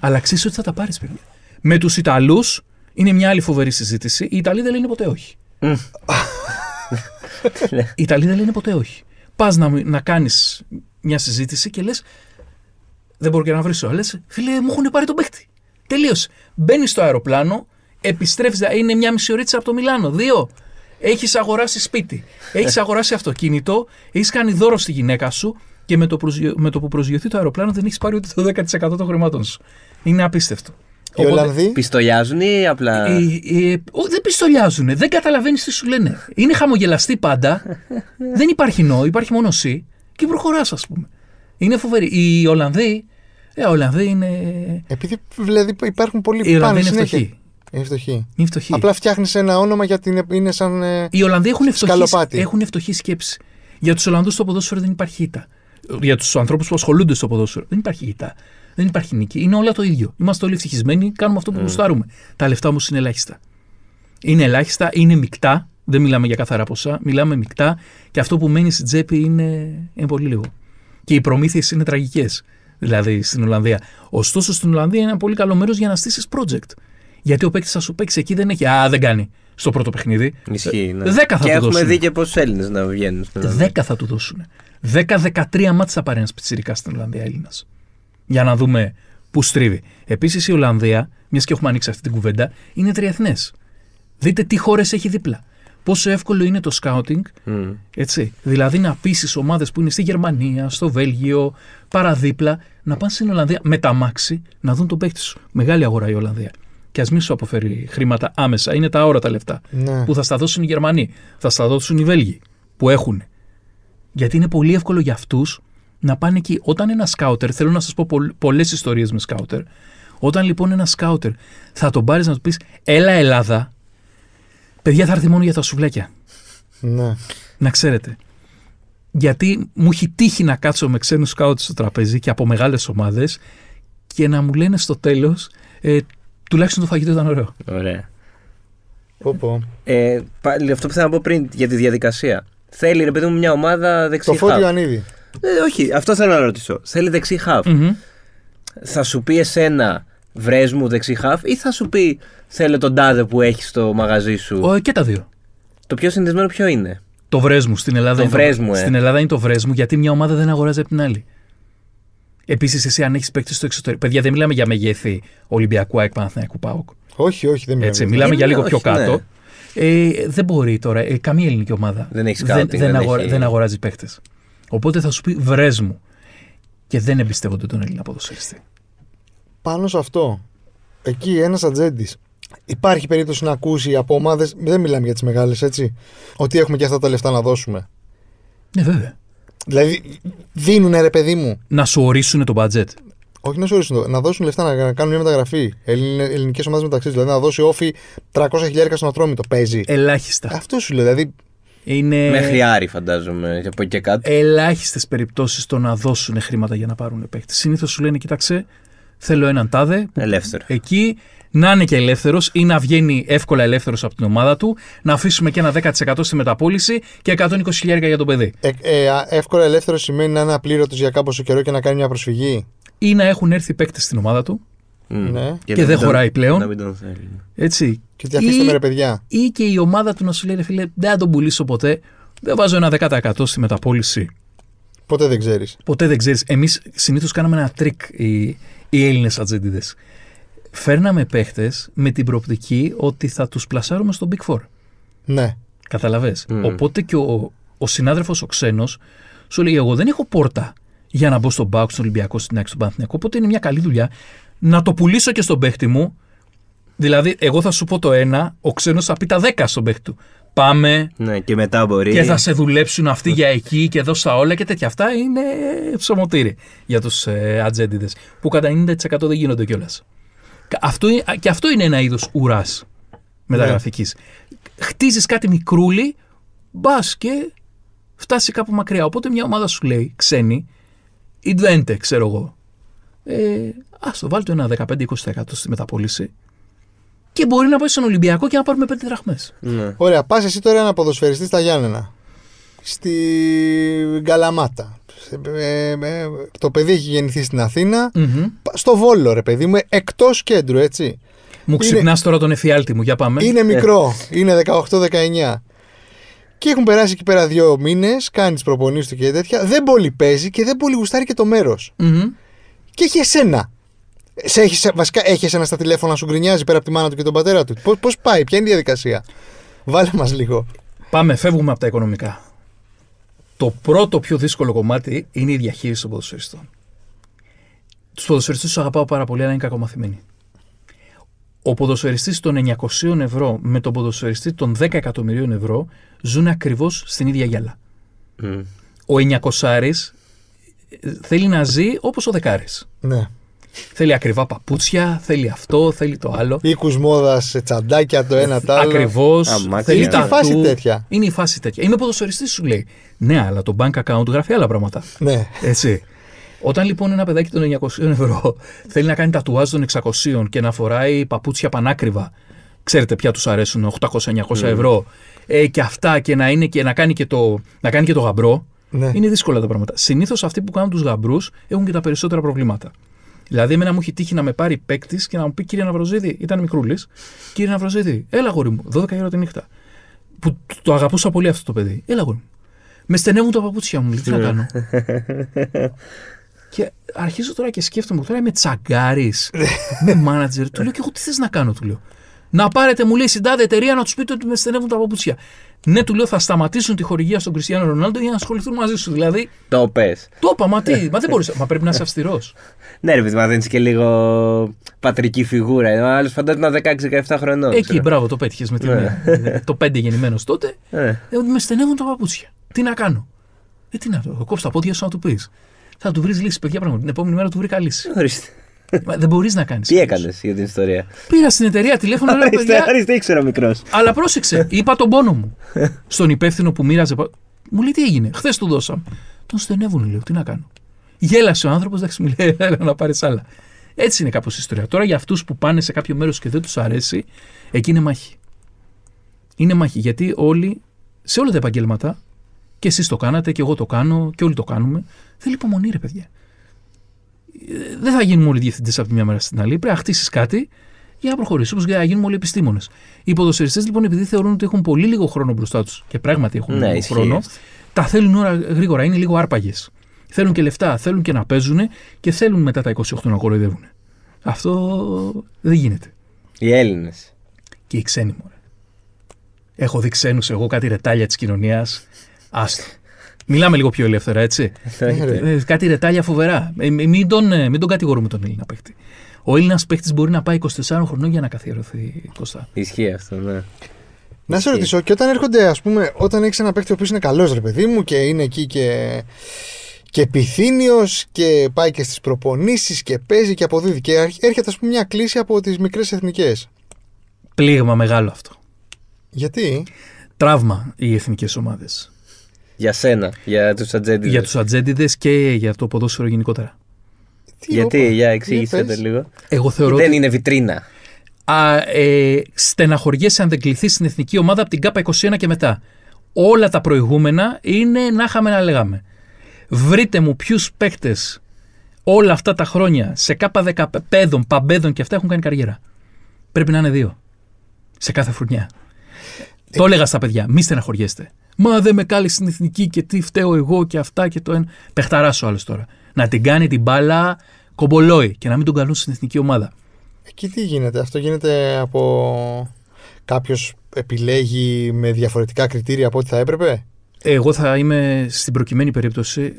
Αλλά ξέρεις ότι θα τα πάρεις, παιδιά. Με τους Ιταλούς είναι μια άλλη φοβερή συζήτηση. Οι Ιταλοί δεν λένε ποτέ όχι. Mm. Οι Ιταλοί δεν λένε ποτέ όχι. Πας να, να κάνεις μια συζήτηση και λες δεν μπορώ και να βρίσω. Λες φίλε μου έχουν πάρει τον παίχτη. Τελείωσε. Μπαίνεις στο αεροπλάνο, επιστρέφεις, είναι μια μισή ωρίτσα από το Μιλάνο. Δύο. Έχεις αγοράσει σπίτι, έχεις αγοράσει αυτοκίνητο, έχεις κάνει δώρο στη γυναίκα σου και με το, προσγειω... με το που προσγειωθεί το αεροπλάνο δεν έχεις πάρει ούτε το δέκα τοις εκατό των χρημάτων σου. Είναι απίστευτο. Οι Ολλανδοί. Πιστολιάζουν ή απλά. Ε, ε, ε, δεν πιστολιάζουν. Δεν καταλαβαίνεις τι σου λένε. Είναι χαμογελαστοί πάντα. Δεν υπάρχει νόημα, υπάρχει μόνο εσύ. Και προχωράς, ας πούμε. Είναι φοβεροί. Οι Ολλανδοί. Ε, Ολλανδοί είναι. Επειδή δηλαδή, υπάρχουν πολλοί που πάνε στην Ολλανδία. Είναι φτωχοί. Απλά φτιάχνεις ένα όνομα γιατί είναι σαν. Οι Ολλανδοί έχουν ευστοχή, έχουν ευστοχή σκέψη. Για τους Ολλανδούς το ποδόσφαιρο δεν υπάρχει ήττα. Για τους ανθρώπους που ασχολούνται στο ποδόσφαιρο δεν υπάρχει ήττα. Δεν υπάρχει νίκη. Είναι όλα το ίδιο. Είμαστε όλοι ευτυχισμένοι, κάνουμε αυτό που γουστάρουμε. Mm. Τα λεφτά όμως είναι ελάχιστα. Είναι ελάχιστα, είναι μεικτά. Δεν μιλάμε για καθαρά ποσά. Μιλάμε μεικτά και αυτό που μένει στην τσέπη είναι, είναι πολύ λίγο. Και οι προμήθειες είναι τραγικές. Δηλαδή στην Ολλανδία. Ωστόσο στην Ολλανδία είναι ένα πολύ καλό μέρος για να στήσεις project. Γιατί ο παίκτης θα σου παίξει εκεί δεν έχει. Α, δεν κάνει στο πρώτο παιχνίδι. Ισχύει. Ναι. Δέκα θα και του δώσουν. Και έχουμε δει και πόσους Έλληνες να βγαίνουν στην Ολλανδία. Δέκα θα του δώσουν. δέκα δεκατρία μάτσα πάρει ένας πιτσιρικάς στην Ολλανδία Έλληνας. Για να δούμε πού στρίβει. Επίσης η Ολλανδία, μιας και έχουμε ανοίξει αυτή την κουβέντα, είναι τριεθνές. Δείτε τι χώρες έχει δίπλα. Πόσο εύκολο είναι το σκάουτινγκ, mm. έτσι. Δηλαδή να πείσεις ομάδες που είναι στη Γερμανία, στο Βέλγιο, παραδίπλα, να πάνε στην Ολλανδία με τα μάξι να δουν τον παίκτη σου. Μεγάλη αγορά η Ολλανδία. Και ας μην σου αποφέρει χρήματα άμεσα. Είναι τα αόρατα λεφτά mm. που θα στα δώσουν οι Γερμανοί, θα στα δώσουν οι Βέλγοι που έχουν. Γιατί είναι πολύ εύκολο για αυτούς. Να πάνε εκεί. Όταν ένα σκάουτερ, θέλω να σας πω πολλές ιστορίες με σκάουτερ. Όταν λοιπόν ένα σκάουτερ θα τον πάρεις να του πεις έλα Ελλάδα, παιδιά θα έρθει μόνο για τα σουβλάκια. Ναι. Να ξέρετε. Γιατί μου έχει τύχει να κάτσω με ξένους σκάουτες στο τραπέζι και από μεγάλες ομάδες και να μου λένε στο τέλος ε, τουλάχιστον το φαγητό ήταν ωραίο. Ωραία. Πω πω. Ε, πάλι, αυτό που θέλω να πω πριν για τη διαδικασία. Θέλει ρε παιδί μου μια ομάδα δεξιά. Το φόντιο Ιωαννίδη. Ε, όχι, αυτό θέλω να ρωτήσω. Θέλει δεξί χαφ. Mm-hmm. Θα σου πει εσένα βρες μου δεξί χαφ ή θα σου πει θέλω τον τάδε που έχει στο μαγαζί σου. Ο, και τα δύο. Το πιο συνδεσμένο ποιο είναι. Το βρες μου στην Ελλάδα. Το είναι βρες μου, το... ε. Στην Ελλάδα είναι το βρες μου γιατί μια ομάδα δεν αγοράζει από την άλλη. Επίσης, εσύ αν έχεις παίκτες στο εξωτερικό. Παιδιά, δεν μιλάμε για μεγέθη Ολυμπιακού, ΑΕΚ, Παναθηναϊκού, ΠΑΟΚ. Όχι, όχι, δεν μιλάμε. Έτσι, μιλάμε δεν για λίγο όχι, πιο κάτω. Ναι. Ε, δεν μπορεί τώρα. Ε, καμία ελληνική ομάδα δεν, δεν, δεν, δεν, αγορα, έχει... δεν αγοράζει παίκτες. Οπότε θα σου πει βρες μου. Και δεν εμπιστεύονται τον Έλληνα ποδοσφαιριστή. Πάνω σε αυτό, εκεί ένας ατζέντης. Υπάρχει περίπτωση να ακούσει από ομάδες, δεν μιλάμε για τις μεγάλες, έτσι, ότι έχουμε και αυτά τα λεφτά να δώσουμε. Ναι, βέβαια. Δηλαδή, δίνουνε ρε παιδί μου. Να σου ορίσουνε το μπατζέτ. Όχι να σου ορίσουν το. Να δώσουν λεφτά, να κάνουν μια μεταγραφή. Ελληνικές ομάδες μεταξύ τους. Δηλαδή, να δώσει όφι τριακόσια χιλιάδες στον Ατρόμητο. Παίζει. Ελάχιστα. Αυτό σου λέει. Δηλαδή, είναι... Μέχρι Άρη, φαντάζομαι. Και από και κάτω. Ελάχιστες περιπτώσεις το να δώσουν χρήματα για να πάρουν παίκτες. Συνήθως σου λένε, κοίταξε, θέλω έναν τάδε. Ελεύθερο. Εκεί. Να είναι και ελεύθερος ή να βγαίνει εύκολα ελεύθερος από την ομάδα του, να αφήσουμε και ένα δέκα τοις εκατό στη μεταπώληση και εκατόν είκοσι χιλιάδες για τον παιδί. Ε, ε, εύκολα ελεύθερος σημαίνει να είναι απλήρωτος για κάποιο καιρό και να κάνει μια προσφυγή. Ή να έχουν έρθει παίκτες στην ομάδα του mm. ναι. και, και δεν τον, χωράει πλέον. Να μην τον θέλει. Έτσι. Και τι αφήστε με ρε παιδιά. Ή και η ομάδα του να σου λέει ρε φίλε, δεν θα τον πουλήσω ποτέ, δεν βάζω ένα δέκα τοις εκατό στη μεταπώληση. Ποτέ δεν ξέρεις. Ποτέ δεν ξέρεις. Εμείς συνήθως κάναμε ένα τρίκ οι, οι Έλληνες ατζέντιδες. Φέρναμε παίχτες με την προοπτική ότι θα τους πλασάρουμε στο Big Four. Ναι. Καταλαβες. Mm. Οπότε και ο, ο συνάδελφος ο ξένος σου λέει: εγώ δεν έχω πόρτα για να μπω στον ΠΑΟΚ, στον Ολυμπιακό, στην ΑΕΚ, στον Παναθηναϊκό. Οπότε είναι μια καλή δουλειά να το πουλήσω και στον παίχτη μου. Δηλαδή, εγώ θα σου πω το ένα, ο ξένος θα πει τα δέκα στον παίχτη του. Πάμε. Ναι, και μετά μπορεί. Και θα σε δουλέψουν αυτοί για εκεί και εδώ στα όλα και τέτοια. Αυτά είναι ψωμοτήρι για τους ε, ατζέντιδες. Που κατά ενενήντα τοις εκατό δεν γίνονται κιόλας. Αυτό, και αυτό είναι ένα είδος ουράς μεταγραφικής. Yeah. Χτίζεις κάτι μικρούλι, μπας και φτάσει κάπου μακριά. Οπότε μια ομάδα σου λέει, ξένη, η Ντουέντε, ξέρω εγώ, ε, ας το βάλει το ένα δεκαπέντε με είκοσι τοις εκατό στη μεταπώληση και μπορεί να πάει στον Ολυμπιακό και να πάρουμε πέντε δραχμές. Yeah. Ωραία, πας εσύ τώρα να ποδοσφαιριστείς στα Γιάννενα, στην Καλαμάτα. Ε, ε, το παιδί έχει γεννηθεί στην Αθήνα, mm-hmm. στο Βόλο ρε παιδί μου, εκτός κέντρου, έτσι. Μου ξυπνάς τώρα τον εφιάλτη μου, για πάμε. Είναι μικρό, είναι δεκαοκτώ δεκαεννιά. Και έχουν περάσει εκεί πέρα δύο μήνες, κάνει τις προπονήσεις του και τέτοια. Δεν πολύ παίζει και δεν πολύ γουστάρει και το μέρος. Mm-hmm. Και έχει εσένα. Σε έχει, βασικά έχει εσένα στα τηλέφωνα να σου γκρινιάζει πέρα από τη μάνα του και τον πατέρα του. Πώς, πώς πάει, ποια είναι η διαδικασία. Βάλε μας λίγο. Πάμε, φεύγουμε από τα οικονομικά. Το πρώτο πιο δύσκολο κομμάτι είναι η διαχείριση των ποδοσφαιριστών. Τους ποδοσφαιριστές τους αγαπάω πάρα πολύ, αλλά είναι κακομαθημένοι. Ο ποδοσφαιριστής των εννιακοσίων ευρώ με τον ποδοσφαιριστή των δέκα εκατομμυρίων ευρώ ζουν ακριβώς στην ίδια γυαλά. Mm. Ο εννιακοσάρης θέλει να ζει όπως ο δεκάρης. Ναι. Θέλει ακριβά παπούτσια, θέλει αυτό, θέλει το άλλο. Οίκους μόδας, τσαντάκια, το ένα τ' άλλο. Ακριβώς. Θέλει είναι η φάση τέτοια. Είναι η φάση τέτοια. Είμαι ποδοσφαιριστής, σου λέει. Ναι, αλλά το bank account γράφει άλλα πράγματα. Ναι. Έτσι. Όταν λοιπόν ένα παιδάκι των εννιακοσίων ευρώ θέλει να κάνει τατουάζ των εξακοσίων και να φοράει παπούτσια πανάκριβα, ξέρετε ποια τους αρέσουν, οκτακόσια με εννιακόσια ευρώ, ε, και αυτά και να, είναι και, να, κάνει, και το, να κάνει και το γαμπρό, ναι. Είναι δύσκολα τα πράγματα. Συνήθως αυτοί που κάνουν τους γαμπρούς έχουν και τα περισσότερα προβλήματα. Δηλαδή, εμένα μου έχει τύχει να με πάρει παίκτης και να μου πει: κύριε Ναβροζίδη, ήταν μικρούλης. Κύριε Ναβροζίδη, έλα γόρι μου, δώδεκα η ώρα τη νύχτα. Που το αγαπούσα πολύ αυτό το παιδί. Έλα γόρι μου. Με στενεύουν τα παπούτσια μου, τι να κάνω. Και αρχίζω τώρα και σκέφτομαι: τώρα είμαι τσαγκάρης, είμαι μάνατζερ. Του λέω: και εγώ τι θες να κάνω, του λέω. Να πάρετε, μου λέει, συντάδε εταιρεία να του πείτε ότι με στενεύουν τα παπούτσια. Ναι, του λέω: θα σταματήσουν τη χορηγία στον Κριστιάνο Ρονάλντο για να ασχοληθούν μαζί σου. Δηλαδή. Το πες. Το είπα, μα τι, μα δεν μπορείς. Μα πρέπει να είσαι αυστηρός. Ναι, ρε παιδί, μα δεν είσαι και λίγο πατρική φιγούρα. Άλλο φαντάζομαι δεκαέξι δεκαεπτά χρονών. Εκεί, μπράβο, το πέτυχες με τη μία. Το πέντε γεννημένος τότε. Με στενεύουν τα παπούτσια. Τι να κάνω. Ε, τι να το κόψω τα πόδια σου να του πει. Θα του βρει λύση, παιδιά, πράγμα. Την επόμενη μέρα του βρήκα λύση. Δεν μπορείς να κάνεις. Τι έκανες για την ιστορία. Πήρα στην εταιρεία τηλέφωνο. Άριστε, ήξερα μικρός. Αλλά πρόσεξε, είπα τον πόνο μου. Στον υπεύθυνο που μοίραζε. Μου λέει τι έγινε. Χθες του δώσαμε. Τον στενεύουν, λέω. Τι να κάνω. Γέλασε ο άνθρωπος, εντάξει, μου λέει, έλα να πάρεις άλλα. Έτσι είναι κάπως η ιστορία. Τώρα για αυτούς που πάνε σε κάποιο μέρος και δεν τους αρέσει, εκεί είναι μάχη. Είναι μάχη. Γιατί όλοι, σε όλα τα επαγγέλματα, και εσείς το κάνατε, και εγώ το κάνω, και όλοι το κάνουμε. Θέλει υπομονή, ρε παιδιά. Δεν θα γίνουμε όλοι διευθυντές από τη μια μέρα στην άλλη. Πρέπει να χτίσεις κάτι για να προχωρήσεις. Όπως για να γίνουμε όλοι επιστήμονες. Οι ποδοσφαιριστές λοιπόν, επειδή θεωρούν ότι έχουν πολύ λίγο χρόνο μπροστά τους, και πράγματι έχουν ναι, λίγο χρόνο, τα θέλουν ώρα γρήγορα. Είναι λίγο άρπαγες. Θέλουν και λεφτά, θέλουν και να παίζουν και θέλουν μετά τα είκοσι οκτώ να κοροϊδεύουν. Αυτό δεν γίνεται. Οι Έλληνες. Και οι ξένοι, μωρέ. Έχω δει ξένους εγώ κάτι ρετάλια της κοινωνίας. Άστο. Μιλάμε λίγο πιο ελεύθερα, έτσι. Κάτι ρετάλια φοβερά. Ε, μην, τον, μην τον κατηγορούμε τον Έλληνα παίχτη. Ο Έλληνας παίχτης μπορεί να πάει είκοσι τεσσάρων χρονών για να καθιερωθεί, Κώστα. Ισχύει αυτό, ναι. Να σε ρωτήσω, και όταν έρχονται, ας πούμε, όταν έχεις ένα παίχτη ο οποίος είναι καλός, ρε παιδί μου, και είναι εκεί και, και πυθύνιος και πάει και στις προπονήσεις και παίζει και αποδίδει. Και έρχεται, ας πούμε, μια κλίση από τις μικρές εθνικές. Πλήγμα μεγάλο αυτό. Γιατί? Τραύμα οι εθνικές ομάδες. Για σένα, για τους ατζέντιδες. Για τους ατζέντιδες και για το ποδόσφαιρο γενικότερα. Τι, γιατί, όπα, για εξήγησε το λίγο. Εγώ θεωρώ δεν ότι... είναι βιτρίνα. Α, ε, στεναχωριέσαι αν δεν κληθείς στην εθνική ομάδα από την ΚΑΠΑ είκοσι ένα και μετά. Όλα τα προηγούμενα είναι να είχαμε να λέγαμε. Βρείτε μου ποιους παίκτες όλα αυτά τα χρόνια σε ΚΑΠΑ δεκαπέντε, παμπέδων και αυτά έχουν κάνει καριέρα. Πρέπει να είναι δύο. Σε κάθε φουρνιά. Ε... Το έλεγα στα παιδιά, μη στεναχωριέστε. Μα δεν με κάλεσε στην εθνική και τι φταίω εγώ και αυτά και το ένα. Πεχταράς ο άλλος τώρα. Να την κάνει την μπάλα κομπολόι και να μην τον καλούν στην εθνική ομάδα. Εκεί τι γίνεται, αυτό γίνεται από κάποιος επιλέγει με διαφορετικά κριτήρια από ό,τι θα έπρεπε. Εγώ θα είμαι στην προκειμένη περίπτωση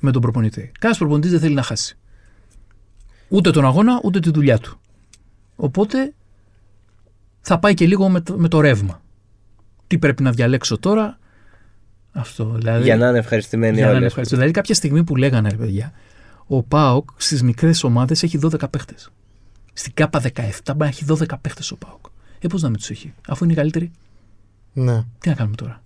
με τον προπονητή. Κάθε προπονητής δεν θέλει να χάσει. Ούτε τον αγώνα, ούτε τη δουλειά του. Οπότε θα πάει και λίγο με το, με το ρεύμα. Τι πρέπει να διαλέξω τώρα, αυτό δηλαδή. Για να είναι ευχαριστημένοι όλοι. Ευχαριστημένοι. Δηλαδή, κάποια στιγμή που λέγανε, ρε παιδιά, ο ΠΑΟΚ στις μικρές ομάδες έχει δώδεκα παίχτες. Στην ΚΑΠΑ δεκαεπτά μπα έχει δώδεκα παίχτες ο ΠΑΟΚ. Ε, πώς να μην τους έχει, αφού είναι οι καλύτεροι. Ναι. Τι να κάνουμε τώρα.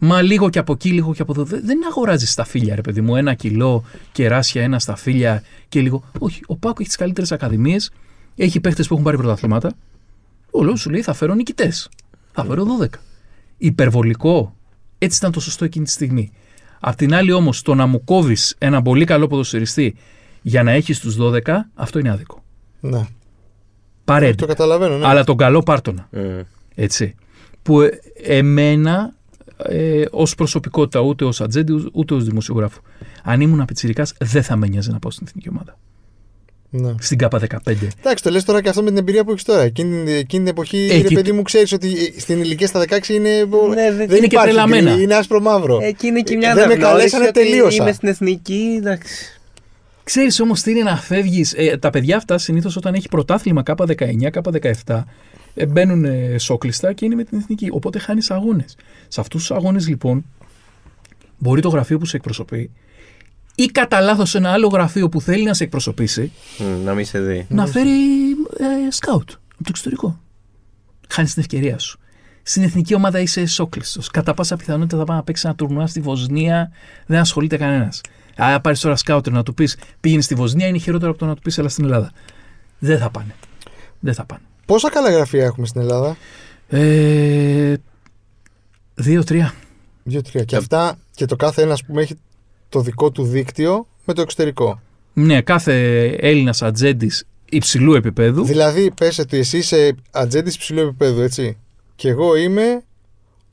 Μα λίγο και από εκεί, λίγο και από εδώ. Δεν αγοράζεις στα φίλια, ρε παιδί μου. Ένα κιλό κεράσια, ένα στα φίλια και λίγο. Όχι, ο ΠΑΟΚ έχει τις καλύτερες ακαδημίες. Έχει παίχτες που έχουν πάρει πρωταθλήματα. Ο λόγος σου λέει θα φέρω νικητές. Θα φέρω δώδεκα. Υπερβολικό. Έτσι ήταν το σωστό εκείνη τη στιγμή. Απ' την άλλη όμως, το να μου κόβεις ένα πολύ καλό ποδοσφαιριστή για να έχεις τους δώδεκα, αυτό είναι άδικο. Ναι. Παρέντε. Το καταλαβαίνω, ναι. Αλλά τον καλό πάρτονα. Mm. Έτσι. Που ε, εμένα ε, ως προσωπικότητα, ούτε ως ατζέντη, ούτε ως δημοσιογράφο, αν ήμουν πιτσιρικάς, δεν θα με νοιάζει να πάω στην εθνική ομάδα. Ναι. Στην ΚΑΠΑ δεκαπέντε. Εντάξει, το λες τώρα και αυτό με την εμπειρία που έχεις τώρα. Εκείνη, εκείνη την εποχή, ε, ρε παιδί μου, ξέρεις ότι στην ηλικία στα δεκαέξι είναι. Ναι, δεν είναι υπάρχει, και τρελαμένα. Είναι άσπρο μαύρο. Εκείνη και μια δεν με καλέσανε, τελείωσα. Είμαι στην εθνική, εντάξει. Ξέρεις όμως τι είναι να φεύγεις. Ε, τα παιδιά αυτά συνήθως όταν έχει πρωτάθλημα ΚΑΠΑ δεκαεννιά, ΚΑΠΑ δεκαεπτά ε, μπαίνουν ε, σόκλειστα και είναι με την εθνική. Οπότε χάνεις αγώνες. Σε αυτούς τους αγώνες λοιπόν μπορεί το γραφείο που σε εκπροσωπεί ή κατά λάθος ένα άλλο γραφείο που θέλει να σε εκπροσωπήσει να μην σε δει. Να φέρει ε, σκάουτ από το εξωτερικό. Χάνεις την ευκαιρία σου. Στην εθνική ομάδα είσαι σόκλειστος. Κατά πάσα πιθανότητα θα πάει να παίξει ένα τουρνουά στη Βοσνία, δεν ασχολείται κανένας. Αν πάρεις τώρα σκάουτερ να του πεις πήγαινε στη Βοσνία, είναι χειρότερο από το να του πεις έλα στην Ελλάδα. Δεν θα πάνε. Δεν θα πάνε. Πόσα καλά γραφεία έχουμε στην Ελλάδα? Ε, δύο-τρία. Δύο-τρία. Και αυτά και το κάθε ένα, ας πούμε, έχει το δικό του δίκτυο με το εξωτερικό. Ναι, κάθε Έλληνας ατζέντης υψηλού επίπεδου. Δηλαδή, πες ότι εσύ είσαι ατζέντης υψηλού επίπεδου, έτσι. Και εγώ είμαι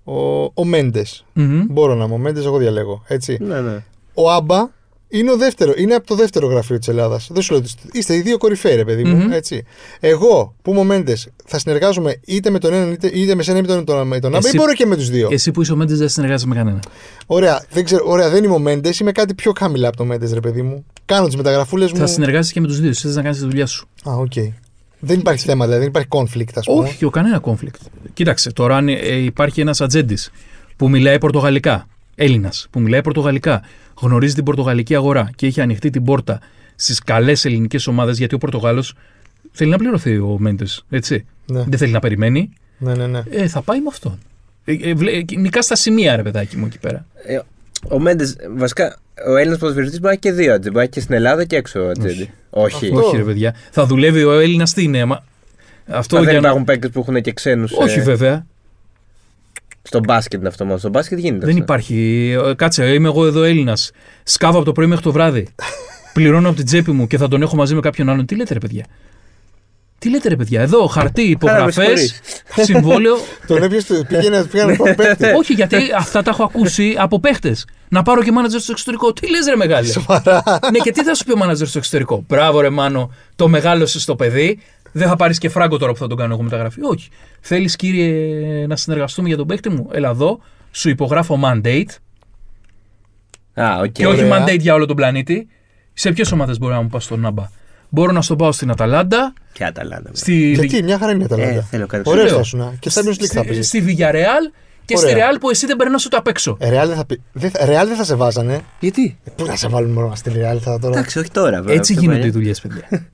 ο, ο Μέντες. Mm-hmm. Μπορώ να είμαι ο Μέντες, εγώ διαλέγω. Έτσι. Ναι, ναι. Ο Άμπα είναι, ο δεύτερο, είναι από το δεύτερο γραφείο της Ελλάδας. Δεν σου λέω ότι είστε οι δύο κορυφαίοι, ρε παιδί μου. Mm-hmm. Έτσι. Εγώ που είμαι ο Μέντες θα συνεργάζομαι είτε με τον έναν είτε, είτε με σένα είτε με τον Άμπα ή μπορώ και με τους δύο. Εσύ που είσαι ο Μέντες δεν συνεργάζεσαι με κανένα. Ωραία, δεν ξέρω, ωραία, δεν είμαι ο Μέντες, είμαι κάτι πιο χαμηλά από το Μέντες, ρε παιδί μου. Κάνω τις μεταγραφούλες μου. Θα συνεργάζεσαι και με τους δύο, εσύ θες να κάνεις τη δουλειά σου. Α, οκ. Okay. Δεν υπάρχει θέμα, δηλαδή δεν υπάρχει conflict, ας πούμε. Όχι, κανένα conflict. Κοίταξε, τώρα αν υπάρχει ένας ατζέντης που μιλάει πορτογαλικά. Έλληνας που μιλάει πορτογαλικά, γνωρίζει την πορτογαλική αγορά και έχει ανοιχτεί την πόρτα στις καλές ελληνικές ομάδες, γιατί ο Πορτογάλος θέλει να πληρωθεί ο Μέντες, έτσι. Ναι. Δεν θέλει να περιμένει. Ναι, ναι, ναι. Ε, θα πάει με αυτόν. Ε, ε, ε, νικά στα σημεία, ρε παιδάκι μου, εκεί πέρα. Ε, ο Μέντες, βασικά, ο Έλληνας ποδοσφαιριστής μπορεί να έχει και δύο ατζέντη, και στην Ελλάδα και έξω. Όχι. Όχι. Όχι, ρε παιδιά. Θα δουλεύει ο Έλληνας τι είναι, μα. Αυτό δεν υπάρχουν να... παίκτες που έχουν και ξένους. Όχι, ε... βέβαια. Στο μπάσκετ είναι αυτό, μα στο μπάσκετ γίνεται. Δεν υπάρχει. Κάτσε, είμαι εγώ εδώ Έλληνας. Σκάβω από το πρωί μέχρι το βράδυ. Πληρώνω από την τσέπη μου και θα τον έχω μαζί με κάποιον άλλον. Τι λέτε, ρε παιδιά. Τι λέτε ρε παιδιά, εδώ χαρτί, υπογραφές, συμβόλαιο. Τον έπιασε, πήγαινε να πάρει παίχτη. Όχι, γιατί αυτά τα έχω ακούσει από παίχτες. Να πάρω και μάνατζερ στο εξωτερικό. Τι λες ρε μεγάλε. Ναι, και τι θα σου πει ο μάνατζερ στο εξωτερικό. Μπράβο ρε Μάνο, το μεγάλωσε στο παιδί. Δεν θα πάρεις και φράγκο τώρα που θα τον κάνω εγώ μεταγραφή. Όχι. Θέλεις κύριε να συνεργαστούμε για τον παίχτη μου. Έλα εδώ, σου υπογράφω mandate. Α, okay, και όχι ωραία. Mandate για όλο τον πλανήτη. Σε ποιες ομάδες μπορεί να μου πας στον Νάμπα. Μπορώ να στον πάω στην Αταλάντα. Και Αταλάντα. Στη... Και εκεί, μια χαρά είναι η Αταλάντα. Ε, ωραία, θα σου να. Και στα Champions League θα παίζει. Στη Βιγιαρεάλ και ωραία. Στη Ρεάλ που εσύ δεν περνάς ούτε απ' έξω. Ε, Ρεάλ δεν θα, δεν θα... Ρεάλ δεν θα σε βάζανε. Γιατί? Ε, πού να σε βάλουν μόνο μας στη Ρεάλ θα τώρα. Εντάξει, όχι τώρα. Βέβαια, έτσι γίνονται οι δουλειές, παιδιά.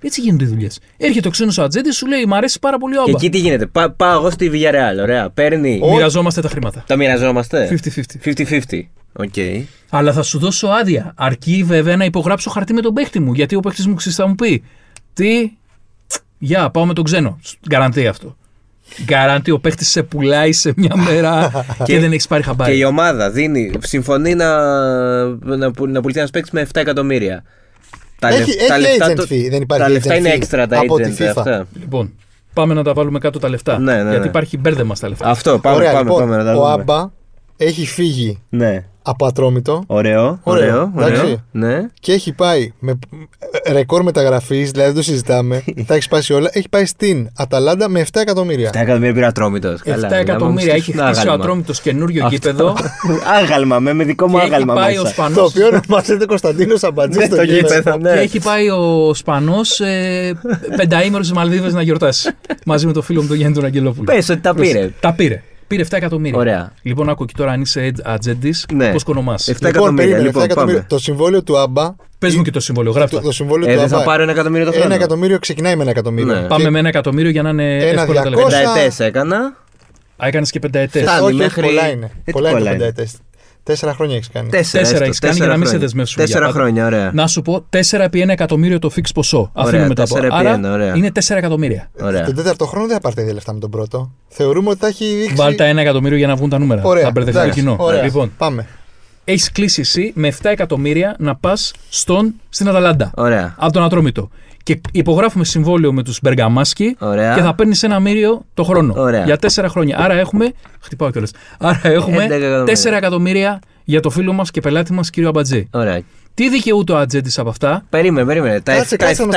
Έτσι γίνονται οι δουλειές. Έρχεται ο ξένος ατζέντη, σου λέει: μ' αρέσει πάρα πολύ ο Άμπα. Και εκεί τι γίνεται. Πά, πάω εγώ στη Villarreal, ωραία. Παίρνει. Ο... Μοιραζόμαστε τα χρήματα. Τα μοιραζόμαστε. πενήντα πενήντα. πενήντα πενήντα. Okay. Αλλά θα σου δώσω άδεια. Αρκεί βέβαια να υπογράψω χαρτί με τον παίχτη μου. Γιατί ο παίχτης μου θα μου πει: τι. Γεια, πάω με τον ξένο. Γκαραντεί αυτό. Γκαραντεί ο παίχτης σε πουλάει σε μια μέρα και δεν έχει πάρει χαμπάρι. Και η ομάδα δίνει, συμφωνεί να, να, να πουληθεί ένα παίχτη με επτά εκατομμύρια. Τα, έχει, λεφ, έχει τα λεφτά, το, δεν υπάρχει τα λεφτά είναι έξτρα τα από agent, τη FIFA. Αυτά. Λοιπόν, πάμε να τα βάλουμε κάτω τα λεφτά. Ναι, ναι, ναι. Γιατί υπάρχει μπέρδεμα στα λεφτά. Αυτό, πάμε, ωραία, πάμε, λοιπόν, πάμε να τα δούμε. Ο Άμπα έχει φύγει ναι. από Ατρόμητο. Ωραίο, ωραίο, ωραίο, ωραίο. Ναι. Και έχει πάει με ρεκόρ μεταγραφής, δηλαδή δεν το συζητάμε. Τα έχει σπάσει όλα. Έχει πάει στην Αταλάντα με επτά εκατομμύρια. επτά εκατομμύρια πήρε Ατρόμητος. επτά εκατομμύρια έχει χτίσει ο Ατρόμητος καινούριο γήπεδο. Άγαλμα, με δικό μου άγαλμα μέσα. Το οποίο ονομάζεται Κωνσταντίνος Αμπατζής στο γήπεδο. Και έχει πάει ο Σπανός πενταήμερο στις Μαλδίβες να γιορτάσει. Μαζί με το φίλο μου τον Γιάννη τον Αγγελόπουλο. Πες ότι τα πήρε. Τα πήρε. Πήρε επτά εκατομμύρια. Ωραία. Λοιπόν, άκου και τώρα αν είσαι ατζέντης, ναι. πώς κονομάς. επτά εκατομμύρια. Λοιπόν, επτά εκατομμύρια. Το συμβόλαιο του Άμπα. Πες μου και το συμβόλαιο, γράφτα. Το, το συμβόλαιο ε, του Άμπα. Θα πάρω ένα εκατομμύριο το χρόνο. Ένα εκατομμύριο ξεκινάει με ένα εκατομμύριο. Ναι. Πάμε με ένα εκατομμύριο για να είναι εύκολα τα λεφτά. Πενταετές έκανα. Α, έκανες και πενταετές. Όχι, μέχρι... πολλά είναι. Έτσι, πολλά είναι πενταετές. Τέσσερα χρόνια έχεις κάνει. Τέσσερα έχεις κάνει για να μην σε δεσμεύσουν. Τέσσερα χρόνια, ωραία. Να σου πω, τέσσερα επί ένα εκατομμύριο το fix ποσό. Αφήνουμε μετά από αυτό. Άρα είναι τέσσερα εκατομμύρια. Τον τέταρτο χρόνο δεν θα πάρτε δύο λεφτά με τον πρώτο. Θεωρούμε ότι θα έχει. Βάλτε ένα εκατομμύριο για να βγουν τα νούμερα. Ωραία. Θα μπερδευτεί το κοινό. Λοιπόν, πάμε. Έχεις κλείσει εσύ με επτά εκατομμύρια να πας στην Αταλάντα. Ωραία. Από τον Ατρόμητο. Και υπογράφουμε συμβόλαιο με τους Μπεργαμάσκι και θα παίρνεις ένα μύριο το χρόνο. Ωραία. Για τέσσερα χρόνια. Άρα έχουμε. Χτυπάω κιόλας. Άρα έχουμε τέσσερα εκατομμύρια για το φίλο μας και πελάτη μας, κύριο Αμπατζή. Ωραία. Τι δικαιούται ο ατζέντης από αυτά. Περίμενε, περίμενε. Τα εφτά έχουν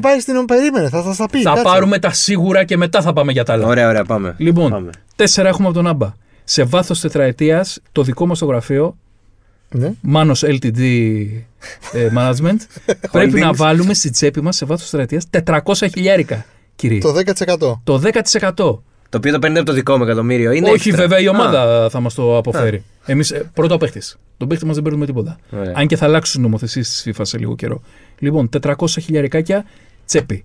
πάει στην ομάδα. Περίμενε, θα σας τα πει. Θα πάρουμε τα σίγουρα και μετά θα πάμε για τα άλλα. Ωραία, ωραία, πάμε. Λοιπόν, τέσσερα έχουμε από τον Άμπα. Σε βάθος τετραετίας το δικό μας το γραφείο. Ναι. Μάνος Λτντ ε, Management πρέπει να βάλουμε στη τσέπη μας σε βάθος τετραετίας τετρακόσια χιλιάρικα, κύριε. Το δέκα τοις εκατό. Το δέκα τοις εκατό. Το οποίο το παίρνει από το δικό μου εκατομμύριο. Είναι όχι, έξτρα. Βέβαια η ομάδα ah. θα μας το αποφέρει. Ah. Εμείς ε, πρώτα ο παίχτης. Τον παίχτη μας δεν παίρνουμε τίποτα. Yeah. Αν και θα αλλάξουν νομοθεσίες της FIFA σε λίγο καιρό. Λοιπόν, τετρακόσια χιλιαρικάκια τσέπη.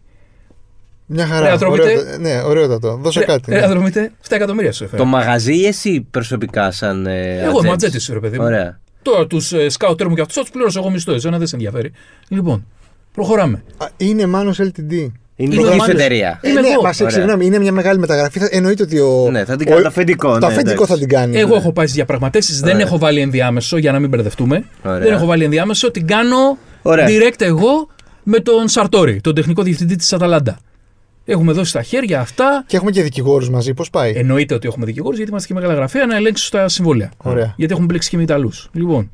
Μια χαρά. Ωραίοτα, ναι, ωραίοτατο. Δώσε κάτι. Ναι. Ατρομητέ, επτά εκατομμύρια σου έφερε. Το μαγαζί ή εσύ προσωπικά σαν. Ε, εγώ είμαι ατζέντη, ρε παιδί μου. Ωραία. Τώρα τους ε, σκάουτερ μου και αυτούς θα τους πληρώσω εγώ μισθό. Εσένα δεν σε ενδιαφέρει. Λοιπόν, προχωράμε. Α, είναι Μάνος Λτντ. Είναι η ίδια εταιρεία. Είναι, ναι, είναι μια μεγάλη μεταγραφή. Εννοείται ότι ο. Ναι, θα την κάνει. Ο... Το αφεντικό, ναι, το αφεντικό θα την κάνει. Εγώ ναι. έχω πάει στις διαπραγματεύσεις, δεν έχω βάλει ενδιάμεσο για να μην μπερδευτούμε. Δεν έχω βάλει ενδιάμεσο, την κάνω direct εγώ με τον Σαρτόρι, τον τεχνικό διευθυντή της Αταλάντα. Έχουμε δώσει τα χέρια αυτά. Και έχουμε και δικηγόρους μαζί. Πώς πάει. Εννοείται ότι έχουμε δικηγόρους γιατί είμαστε και μεγάλα γραφεία να ελέγξουν τα συμβόλαια. Ωραία. Γιατί έχουμε μπλέξει και με Ιταλούς. Λοιπόν,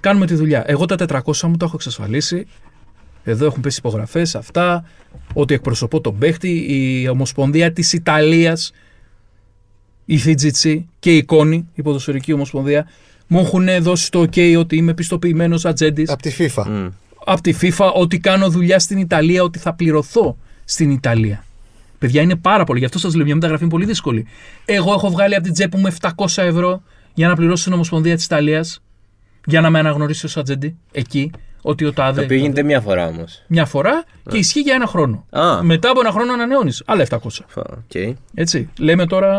κάνουμε τη δουλειά. Εγώ τα τετρακόσια μου τα έχω εξασφαλίσει. Εδώ έχουν πέσει υπογραφές αυτά. Ότι εκπροσωπώ τον παίχτη. Η Ομοσπονδία της Ιταλίας, η Φιτζιτσί και η Κόνη, η ποδοσφαιρική Ομοσπονδία, μου έχουν δώσει το OK ότι είμαι πιστοποιημένος ατζέντης. Από τη FIFA. Mm. Από τη FIFA, ότι κάνω δουλειά στην Ιταλία, ότι θα πληρωθώ στην Ιταλία. Παιδιά, είναι πάρα πολύ. Γι' αυτό σας λέω: μια μεταγραφή είναι πολύ δύσκολη. Εγώ έχω βγάλει από την τσέπη μου επτακόσια ευρώ για να πληρώσω την Ομοσπονδία της Ιταλίας για να με αναγνωρίσει ως ατζέντη εκεί. Ότι ο τάδε. Το οποίο γίνεται μία φορά όμως. Μια φορά και yeah. ισχύει για ένα χρόνο. Ah. Μετά από ένα χρόνο ανανεώνεις. Άλλα επτακόσια. Okay. Έτσι. Λέμε τώρα.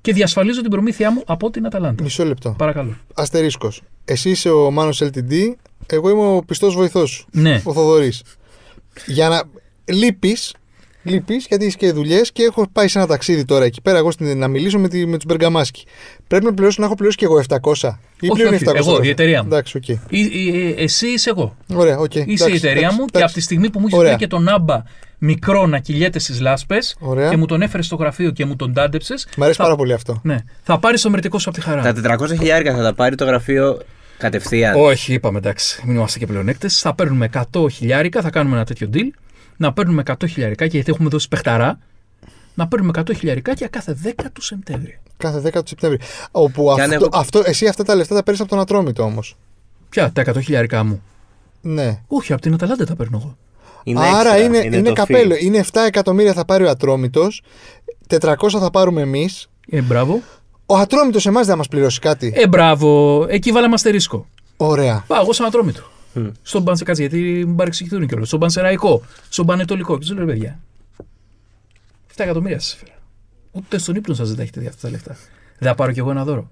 Και διασφαλίζω την προμήθειά μου από την Αταλάντα. Μισό λεπτό. Παρακαλώ. Αστερίσκος. Εσύ είσαι ο Μάνος Λτντ. Εγώ είμαι ο πιστός βοηθός σου. Ναι. Ο Θοδωρής. Για να λείπεις. λείπεις γιατί είσαι και δουλειές και έχω πάει σε ένα ταξίδι τώρα εκεί πέρα. Εγώ στην, να μιλήσω με, τη, με τους Μπεργκαμάσκι. Πρέπει να, πληρώσω, να έχω πληρώσει και εγώ επτακόσια. Ή όχι, πλέον όχι, επτακόσια. Εγώ, η εταιρεία μου. Εντάξει, okay. ε, ε, εσύ είσαι εγώ. Ωραία, okay. Είσαι εντάξει, η εταιρεία εντάξει, μου εντάξει. Και από τη στιγμή που μου είχε πει και τον Άμπα μικρό να κυλιέται στις λάσπες και μου τον έφερε στο γραφείο και μου τον τάντεψες. Μ' αρέσει θα... πάρα πολύ αυτό. Ναι. Θα πάρει το μερτικό σου από τη χαρά. Τα τετρακόσια χιλιάρικα θα τα πάρει το γραφείο. Κατευθείαν. Όχι, είπαμε εντάξει, μην είμαστε και πλεονέκτες. Θα παίρνουμε εκατό χιλιάρικα, θα κάνουμε ένα τέτοιο deal. Να παίρνουμε εκατό χιλιάρικα γιατί έχουμε δώσει παιχταρά. Να παίρνουμε εκατό χιλιάρικα για κάθε δέκα του Σεπτέμβρη. Κάθε δέκα του Σεπτέμβρη. Όπου αυτό, έχω... αυτό, εσύ αυτά τα λεφτά τα παίρνεις από τον Ατρόμητο όμως. Ποια, τα εκατό χιλιάρικα μου. Ναι. Όχι, από την Αταλάντα τα παίρνω εγώ. Είναι άρα έξτρα, είναι, είναι, είναι καπέλο. Φύ. Είναι επτά εκατομμύρια θα πάρει ο Ατρόμητος. τετρακόσια θα πάρουμε εμείς. Ε, μπράβο. Ο Ατρόμητος εμάς δεν θα μας πληρώσει κάτι. Ε, μπράβο, εκεί βάλαμε αστερίσκο. Ωραία. Πάω εγώ στον Ατρόμητο. Mm. Στον Πανσεκάτζη, γιατί μου παρεξηγηθούν κιόλας. Στον Πανσεραϊκό, στον Πανετολικό. Και του λέω, παιδιά, επτά εκατομμύρια σας έφερα. Ούτε στον ύπνο σας δεν τα έχετε δει αυτά τα λεφτά. Δεν θα πάρω κι εγώ ένα δώρο.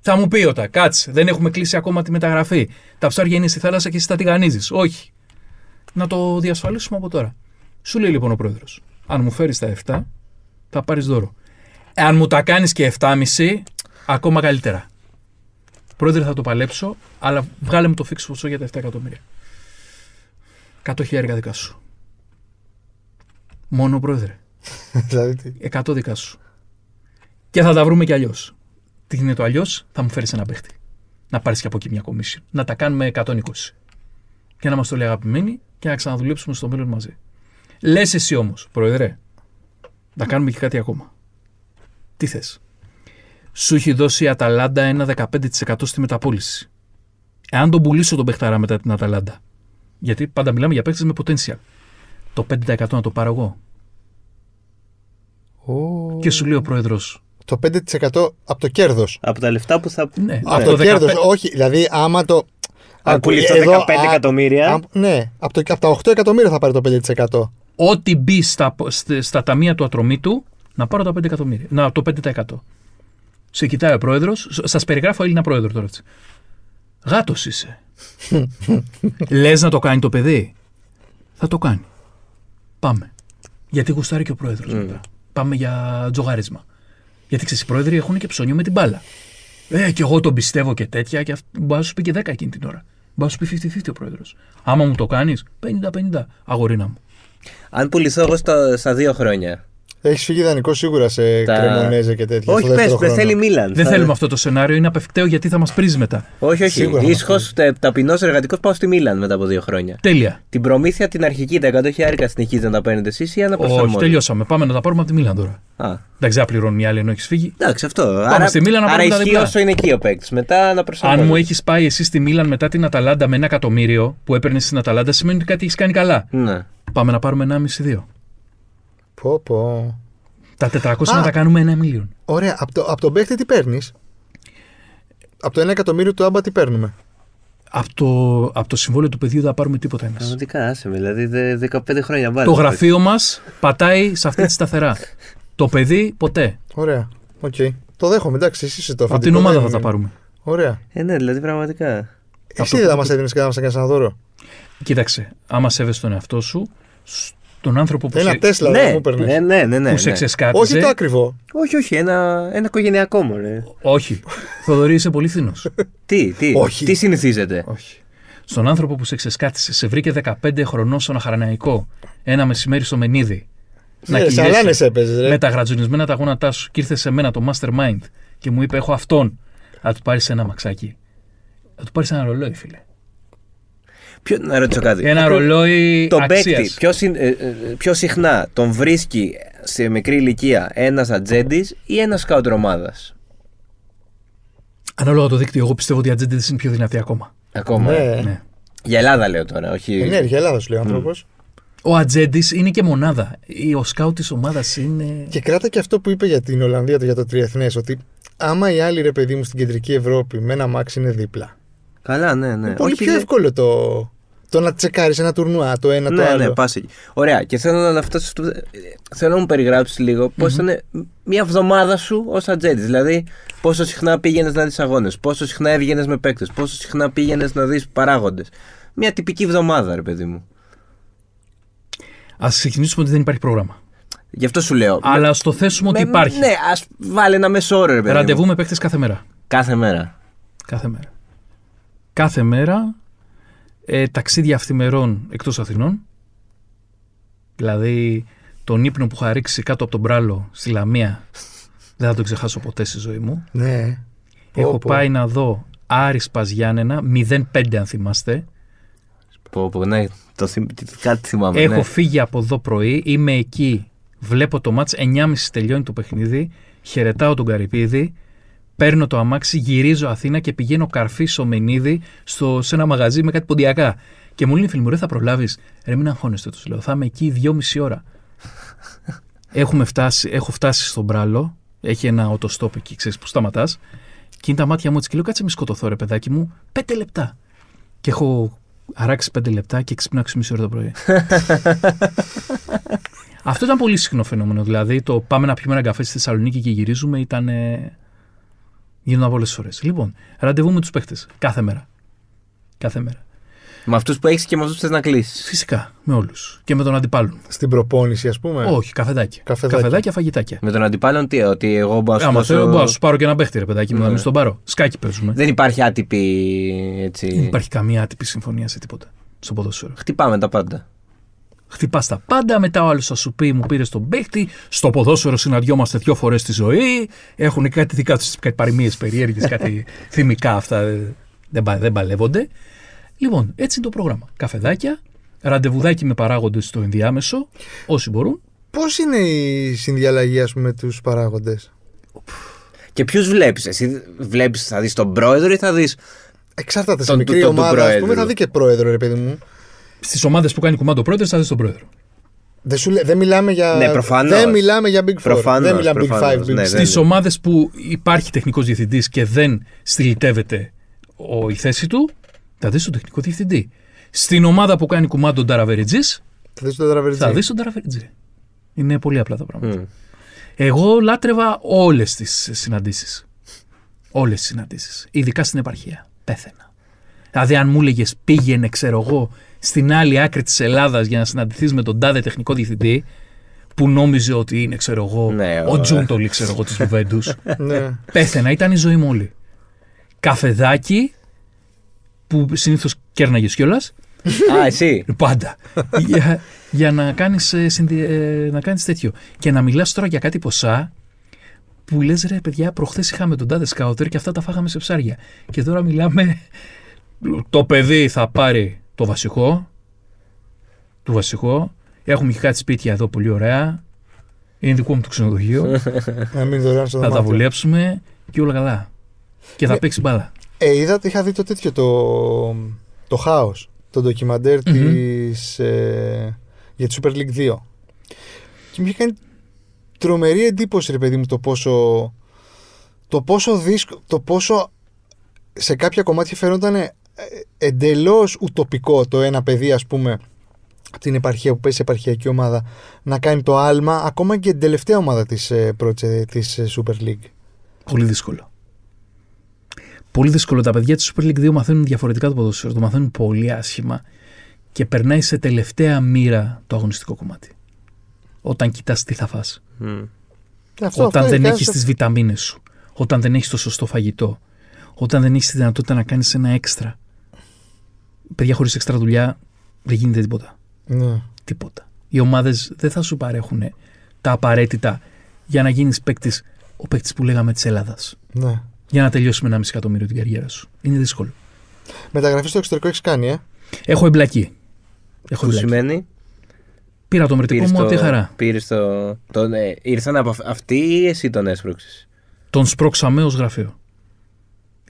Θα μου πει όταν, κάτσε, δεν έχουμε κλείσει ακόμα τη μεταγραφή. Τα ψάρια είναι στη θάλασσα και εσύ τα τηγανίζεις. Όχι. Να το διασφαλίσουμε από τώρα. Σου λέει λοιπόν ο πρόεδρος, αν μου φέρεις τα επτά, θα πάρεις δώρο. Αν μου τα κάνεις και επτά και μισό, ακόμα καλύτερα. Πρόεδρε, θα το παλέψω, αλλά βγάλε μου το fix ποσό για τα επτά εκατομμύρια. εκατό χιλιάρικα δικά σου. Μόνο πρόεδρε. εκατό δικά σου. Και θα τα βρούμε κι αλλιώς. Τι γίνεται αλλιώς, θα μου φέρεις ένα παίχτη. Να πάρεις και από εκεί μια commission. Να τα κάνουμε εκατόν είκοσι. Και να μας το λέει αγαπημένοι και να ξαναδουλέψουμε στο μέλλον μαζί. Λες εσύ όμως, πρόεδρε, να κάνουμε και κάτι ακόμα. Τι θες. Σου έχει δώσει η Αταλάντα ένα δεκαπέντε τοις εκατό στη μεταπώληση. Εάν τον πουλήσω τον παιχταρά μετά την Αταλάντα, γιατί πάντα μιλάμε για παίχτες με potential, το πέντε τοις εκατό να το πάρω εγώ. Oh. Και σου λέει ο πρόεδρος. Το πέντε τοις εκατό από το κέρδος. Από τα λεφτά που θα. Ναι, από το, το κέρδος. δεκαπέντε... Όχι, δηλαδή άμα το. Αν πουλήσω εδώ, δεκαπέντε εκατομμύρια. Α, ναι, από, το, από τα οκτώ εκατομμύρια θα πάρει το πέντε τοις εκατό. Ό,τι μπει στα, στα, στα ταμεία του Ατρομήτου. Να πάρω τα πέντε εκατομμύρια. Να, το πέντε τοις εκατό. Σε κοιτάει ο πρόεδρος. Σας περιγράφω Έλληνα πρόεδρο τώρα. Έτσι. Γάτος είσαι. Λες να το κάνει το παιδί. Θα το κάνει. Πάμε. Γιατί γουστάρει και ο πρόεδρος mm. μετά. Πάμε για τζογάρισμα. Γιατί ξέρεις, οι πρόεδροι έχουν και ψώνιο με την μπάλα. Ε, και εγώ τον πιστεύω και τέτοια. Και αυ... Μπορεί να σου πει και δέκα εκείνη την ώρα. Μπορεί να σου πει πενήντα πενήντα ο πρόεδρος. Άμα μου το κάνεις, πενήντα πενήντα. Αγορίνα μου. Αν πουληθώ εγώ στα, στα δύο χρόνια. Έχεις φύγει ιδανικό σίγουρα σε τα... κρεμονέζα και τέτοια. Όχι, πες, δεν θέλει Μίλαν. Δεν θα... θέλουμε αυτό το σενάριο, είναι απευκταίο γιατί θα μας πρίζει μετά. Όχι, όχι. Ίσως ταπεινός εργατικός πάω στη Μίλαν μετά από δύο χρόνια. Τέλεια. Την προμήθεια την αρχική, τα εκατό χιλιάρικα συνεχίζει να τα παίρνετε εσείς ή να προσαρμόζετε. Όχι, τελειώσαμε. Πάμε να τα πάρουμε από τη Μίλαν τώρα. Εντάξει, δεν πληρώνουμε οι άλλοι ενώ έχεις φύγει. Εντάξει, αυτό. Πάμε άρα, στη Μίλαν να πάρουμε τα διπλά. Άρα ισχύει όσο είναι εκεί ο παίκτης. Μετά να προσαρμόζεται. Αν μου έχεις πάει εσύ στη Μίλαν μετά την Αταλάντα με ένα εκατομμύριο που έπαιρνες στην Αταλάντα, σημαίνει ότι κάτι έχεις κάνει καλά. Πάμε να πάρουμε ένα κόμμα πέντε δύο. Πω, πω. Τα τετρακόσια α, να τα κάνουμε ένα μίλιον. Ωραία. Από τον απ το παίχτη τι παίρνεις? Από το ένα εκατομμύριο του Άμπα τι παίρνουμε? Από το, απ το συμβόλαιο του παιδιού θα πάρουμε τίποτα εμείς. Πραγματικά, άσε με. Δηλαδή δεκαπέντε χρόνια βάλει. Το γραφείο μας πατάει σε αυτή τη σταθερά. Το παιδί ποτέ. Ωραία. Okay. Το δέχομαι. Εντάξει, εσύ είσαι το αφεντικό. Από την ομάδα θα τα πάρουμε. Ωραία. Ε, ναι, δηλαδή πραγματικά. Εσύ δεν θα μας έδινες και να μας έκανες ένα δώρο. Κοίταξε, άμα σέβεσαι τον εαυτό σου. Τον άνθρωπο που ένα σε... Τέσλα ναι, μου παίρνει. Ναι, ναι, ναι, ναι. Που σε ξεσκάτιζε. Όχι το ακριβό. Όχι, όχι. Ένα, ένα οικογενειακό μου, ρε. Όχι. Θοδωρή, είσαι πολύ φθηνός. τι, τι, όχι. Τι συνηθίζεται. Όχι. Στον άνθρωπο που σε ξεσκάτισε, σε βρήκε δεκαπέντε χρονών στον Αχαρναϊκό, ένα μεσημέρι στο Μενίδη. Ναι, να κυλιέσαι έπαιζε, ρε. Με τα γρατζουνισμένα τα γόνατά σου. Και ήρθε σε μένα το mastermind και μου είπε: έχω αυτόν. Θα του πάρει ένα μαξάκι. Θα του πάρει ένα ρολόι, φίλε. Ποιο, να ρωτήσω κάτι. Ένα ρολόι τον παίκτη. Πιο, πιο συχνά τον βρίσκει σε μικρή ηλικία ένας ατζέντης ή ένας σκάουτρ ομάδας? Ανάλογα το δίκτυο, εγώ πιστεύω ότι οι ατζέντες είναι πιο δυνατοί ακόμα. Ακόμα. Ναι. Ναι. Για Ελλάδα λέω τώρα. Όχι... Ναι, για Ελλάδα σου λέει ο άνθρωπος. Mm. Ο ατζέντης είναι και μονάδα. Ο σκάουτ της ομάδας είναι. Και κράτα και αυτό που είπε για την Ολλανδία, για το τριεθνές, ότι άμα οι άλλοι ρε παιδί μου στην κεντρική Ευρώπη με ένα μάξι είναι δίπλα. Καλά, ναι, ναι. Είναι πολύ όχι, πιο εύκολο ναι. το, το να τσεκάρεις ένα τουρνουά, το ένα ναι, το άλλο. Ναι, ναι, πάση. Ωραία, και θέλω να φτάσεις, θέλω να μου περιγράψεις λίγο πώς mm-hmm. ήταν μια εβδομάδα σου ως ατζέντης. Δηλαδή, πόσο συχνά πήγαινες να δεις αγώνες, πόσο συχνά έβγαινες με παίκτες, πόσο συχνά πήγαινες να δεις παράγοντες. Μια τυπική εβδομάδα, ρε παιδί μου. ας ξεκινήσουμε ότι δεν υπάρχει πρόγραμμα. Γι' αυτό σου λέω. Αλλά ας το θέσουμε με, ότι υπάρχει. Ναι, ας βάλει ένα μέσο όρο, ρε παιδί. Ραντεβού με παίκτες κάθε μέρα. Κάθε μέρα. Κάθε μέρα. Κάθε μέρα ε, ταξίδια αυθημερών εκτός Αθηνών. Δηλαδή τον ύπνο που είχα ρίξει κάτω από τον Μπράλο στη Λαμία δεν θα τον ξεχάσω ποτέ στη ζωή μου. Ναι. Έχω πω, πω. πάει να δω Άρης Παζιάννενα μηδέν πέντε αν θυμάστε. Πω, πω, ναι. Το θυμ... Κάτι θυμάμαι. Έχω ναι. φύγει από εδώ πρωί, είμαι εκεί. Βλέπω το μάτς, εννιά και μισή τελειώνει το παιχνίδι, χαιρετάω τον Καρυπίδη, παίρνω το αμάξι, γυρίζω Αθήνα και πηγαίνω καρφί Σομενίδη στο, σε ένα μαγαζί με κάτι ποντιακά. Και μου λένε φίλοι μου, ρε θα προλάβεις. Ρε μην αγχώνεστε, τους λέω, θα είμαι εκεί δυόμιση ώρα. Έχουμε φτάσει, έχω φτάσει στον Μπράλο, έχει ένα οτοστόπ εκεί, ξέρεις που σταματάς. Και είναι τα μάτια μου έτσι και λέω, κάτσε μη σκοτωθώ ρε παιδάκι μου, πέντε λεπτά. Και έχω αράξει πέντε λεπτά και ξυπνάω έξι και μισή ώρα το πρωί. Αυτό ήταν πολύ συχνό φαινόμενο. Δηλαδή, το πάμε να πιούμε ένα καφέ στη Θεσσαλονίκη και γυρίζουμε ήταν. Ε... γίνονταν πολλές φορές. Λοιπόν, ραντεβού με τους παίχτες. Κάθε μέρα. Κάθε μέρα. Με αυτούς που έχεις και με αυτούς που θες να κλείσεις. Φυσικά. Με όλους. Και με τον αντιπάλον. Στην προπόνηση, ας πούμε. Όχι, καφεδάκια. Καφεδάκια, καφεδάκια φαγητάκια. Με τον αντιπάλον, τι, ότι εγώ μπορώ να σου πω. Σου πάρω και ένα παίχτη, ρε παιδάκι μου, να μην στον πάρω. Σκάκι παίζουμε. Δεν υπάρχει άτυπη. Έτσι... Δεν υπάρχει καμία άτυπη συμφωνία σε τίποτα. Στο ποδόσφαιρο. Χτυπάμε τα πάντα. Χτυπάς τα πάντα, μετά ο άλλος θα σου πει: μου πήρες τον παίκτη, στο ποδόσφαιρο συναντιόμαστε δυο φορές στη ζωή. Έχουν κάτι δικά τους, κάτι παροιμίες περίεργες, κάτι θυμικά αυτά. Δεν, πα, δεν παλεύονται. Λοιπόν, έτσι είναι το πρόγραμμα. Καφεδάκια, ραντεβουδάκι με παράγοντες στο ενδιάμεσο, όσοι μπορούν. Πώς είναι η συνδιαλλαγή, ας πούμε, με τους παράγοντες? Και ποιους βλέπεις, εσύ βλέπεις, θα δεις τον πρόεδρο ή θα δεις. Εξαρτάται σε μικρή ομάδα, ας πούμε, θα δει και πρόεδρο, ρε παιδί μου. Στις ομάδες που κάνει κουμάντο πρόεδρος, θα δεις τον πρόεδρο. Δεν δε μιλάμε για. Ναι, προφανώς. Δεν μιλάμε για Big Four. Προφανώς, δεν μιλάμε προφανώς, Big Five. Big... Ναι, στις ναι. ομάδες που υπάρχει τεχνικός διευθυντής και δεν στυλιτεύεται η θέση του, θα δεις τον τεχνικό διευθυντή. Στην ομάδα που κάνει κουμάντο Νταραβεριτζής, θα δεις τον Νταραβεριτζή. Θα δεις τον Νταραβεριτζή. Είναι πολύ απλά τα πράγματα. Mm. Εγώ λάτρευα όλες τις συναντήσεις. Όλες τις συναντήσεις. Ειδικά στην επαρχία. Πέθαινα. Δηλαδή, αν μου έλεγες πήγαινε, ξέρω εγώ, στην άλλη άκρη της Ελλάδας για να συναντηθείς με τον τάδε τεχνικό διευθυντή που νόμιζε ότι είναι, ξέρω εγώ, ναι, ο Τζούντολη, ξέρω εγώ, της Γιουβέντους. Πέθαινα, ήταν η ζωή μου όλη. Καφεδάκι, που συνήθως κέρναγες κιόλας. Α, εσύ. Πάντα. για, για να κάνεις, να κάνεις τέτοιο. Και να μιλάς τώρα για κάτι ποσά που λες, ρε παιδιά, προχθές είχαμε τον τάδε σκάουτερ και αυτά τα φάγαμε σε ψάρια. Και τώρα μιλάμε, το παιδί θα πάρει το βασικό, το βασικό, έχουμε και κάτι σπίτια εδώ πολύ ωραία, είναι δικό μου το ξενοδοχείο, θα τα βολέψουμε και όλα καλά. Και θα παίξει μπάλα. Ε, είδα, είχα δει το τέτοιο, το, το χάος, το ντοκιμαντέρ mm-hmm. της, ε, για τη Super League δύο. Και μου είχε κάνει τρομερή εντύπωση, ρε παιδί μου, το πόσο, το πόσο δύσκολο, το πόσο σε κάποια κομμάτια φαινόταν εντελώς ουτοπικό το ένα παιδί, ας πούμε, από την επαρχία που παίζει σε επαρχιακή ομάδα να κάνει το άλμα, ακόμα και την τελευταία ομάδα της, πρότσε, της Super League. Πολύ δύσκολο. Πολύ δύσκολο. Τα παιδιά της Super League δύο μαθαίνουν διαφορετικά το ποδόσφαιρο, το μαθαίνουν πολύ άσχημα και περνάει σε τελευταία μοίρα το αγωνιστικό κομμάτι. Όταν κοιτάς τι θα φας. Mm. Αυτό, όταν αυτό, δεν έχεις αυτό. Τις βιταμίνες σου, όταν δεν έχεις το σωστό φαγητό, όταν δεν έχεις τη δυνατότητα να κάνεις ένα έξτρα. Παιδιά, χωρίς έξτρα δουλειά δεν γίνεται τίποτα. Ναι. Τίποτα. Οι ομάδες δεν θα σου παρέχουν τα απαραίτητα για να γίνεις παίκτης, ο παίκτης που λέγαμε της Ελλάδας. Ναι. Για να τελειώσει με ένα μισό εκατομμύριο την καριέρα σου. Είναι δύσκολο. Μεταγραφή στο εξωτερικό έχεις κάνει, ε? Έχω εμπλακεί. Έχω εμπλακεί. Που σημαίνει? Πήρα το μερτικό μου από τη χαρά. Πήρες το... το ναι. Ήρθαν από αυτοί ή εσύ τον έσπρωξες? Τον σπρώξαμε ως γραφείο.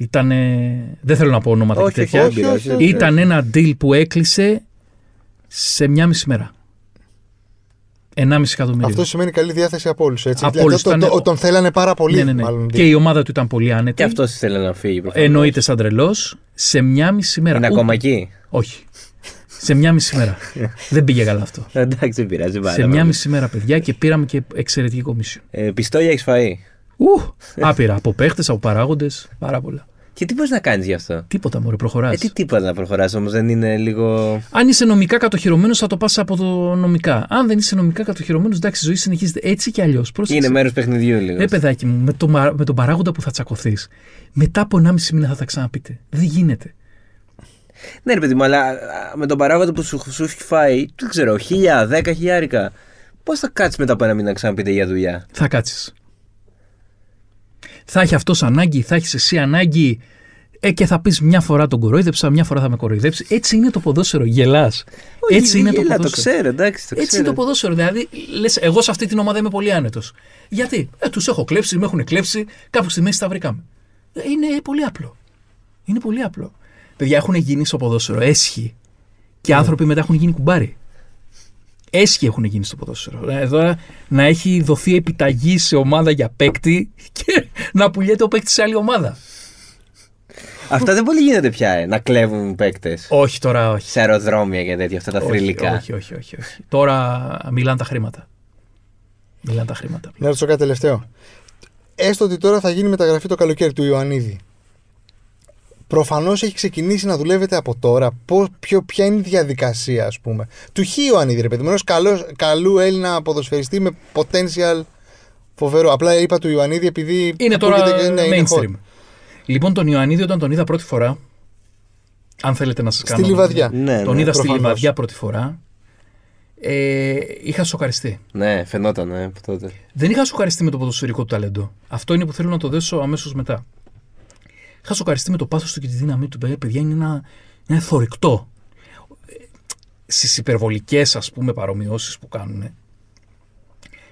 Ήτανε, δεν θέλω να πω ονόματα και τέτοια. Όχι, όχι, όχι, ήταν όχι. Ένα deal που έκλεισε σε μια μισή μέρα. ενάμιση εκατομμύριο. Αυτό σημαίνει καλή διάθεση από όλους. Δηλαδή, ήταν... το, τον θέλανε πάρα πολύ. Ναι, ναι, ναι. Μάλλον, και η ομάδα του ήταν πολύ άνετη. Και αυτός ήθελε να φύγει. Προφανώς. Εννοείται σαν τρελός. Σε μια μισή μέρα. Είναι Ού... ακόμα εκεί. Όχι. Σε μια μισή μέρα. Δεν πήγε καλά αυτό. Εντάξει, δεν πειράζει. Σε μια μισή μέρα, παιδιά, και πήραμε και εξαιρετική κομίσιο. Πιστόλια εξφαΐ. Άπειρα από παίχτες, από παράγοντες, πάρα πολλά. Και τι μπορείς να κάνεις γι' αυτό? Τίποτα, μωρέ, προχωράς. Ε, τι τίποτα να προχωράς, όμως δεν είναι λίγο. Αν είσαι νομικά κατοχυρωμένος, θα το πας από το νομικά. Αν δεν είσαι νομικά κατοχυρωμένος, εντάξει, η ζωή συνεχίζεται έτσι κι αλλιώς. Είναι μέρος παιχνιδιού, λίγο. Ε, παιδάκι μου, με, το, με τον παράγοντα που θα τσακωθείς, μετά από ενάμιση μήνα θα τα ξαναπείτε. Δεν γίνεται. Ναι, ρε παιδί μου, αλλά με τον παράγοντα που σου, σου έχει φάει, δεν ξέρω, χίλια, δέκα χιλιάρικα, πώς θα κάτσεις μετά από ένα μήνα να ξαναπείτε για δουλειά? Θα κάτσεις. Θα έχει αυτός ανάγκη, θα έχεις εσύ ανάγκη, ε, και θα πεις μια φορά τον κοροϊδέψα, μια φορά θα με κοροϊδέψει. Έτσι είναι το ποδόσφαιρο, γελάς. Όχι, έτσι είναι γελά, το ποδόσφαιρο. Το ξέρω, εντάξει, το έτσι είναι το ποδόσφαιρο. Δηλαδή, λες, εγώ σε αυτή την ομάδα είμαι πολύ άνετος. Γιατί? Ε, τους έχω κλέψει, με έχουν κλέψει, κάπου στη μέση τα βρήκαμε. Είναι πολύ απλό. Είναι πολύ απλό. Παιδιά, έχουν γίνει στο ποδόσφαιρο έσχοι και άνθρωποι μετά έχουν γίνει κουμπάρι. Έσχοι έχουν γίνει στο ποδόσφαιρο. Εδώ να έχει δοθεί επιταγή σε ομάδα για παίκτη και να πουλιέται ο παίκτης σε άλλη ομάδα. Αυτά δεν πολύ γίνεται πια, ε, να κλέβουν παίκτες. Όχι τώρα, όχι. Σε αεροδρόμια και τέτοια, αυτά τα θρυλικά. Όχι, όχι, όχι, όχι. Τώρα μιλάνε τα χρήματα. Μιλάνε τα χρήματα. Να ρωτήσω κάτι τελευταίο. Έστω ότι τώρα θα γίνει μεταγραφή το καλοκαίρι του Ιωαννίδη. Προφανώς έχει ξεκινήσει να δουλεύετε από τώρα. Πώς, ποιο, ποια είναι η διαδικασία, ας πούμε, του Χί Ιωαννίδη, ρε παιδί μου, ενός καλού Έλληνα ποδοσφαιριστή με potential φοβερό. Απλά είπα του Ιωαννίδη επειδή. Είναι τώρα και, ναι, mainstream. Είναι hot. Λοιπόν, τον Ιωαννίδη, όταν τον είδα πρώτη φορά. Αν θέλετε να σας κάνω. Στη Λιβαδιά. Ναι, τον ναι, είδα προφανώς. Στη Λιβαδιά πρώτη φορά. Ε, είχα σοκαριστεί. Ναι, φαινόταν, ε, τότε. Δεν είχα σοκαριστεί με το ποδοσφαιρικό του ταλέντο. Αυτό είναι που θέλω να το δέσω αμέσως μετά. Είχα σοκαριστεί με το πάθος του και τη δύναμή του. Παιδιά, είναι ένα, ένα θορυκτό. Στις υπερβολικές, ας πούμε, παρομοιώσεις που κάνουν,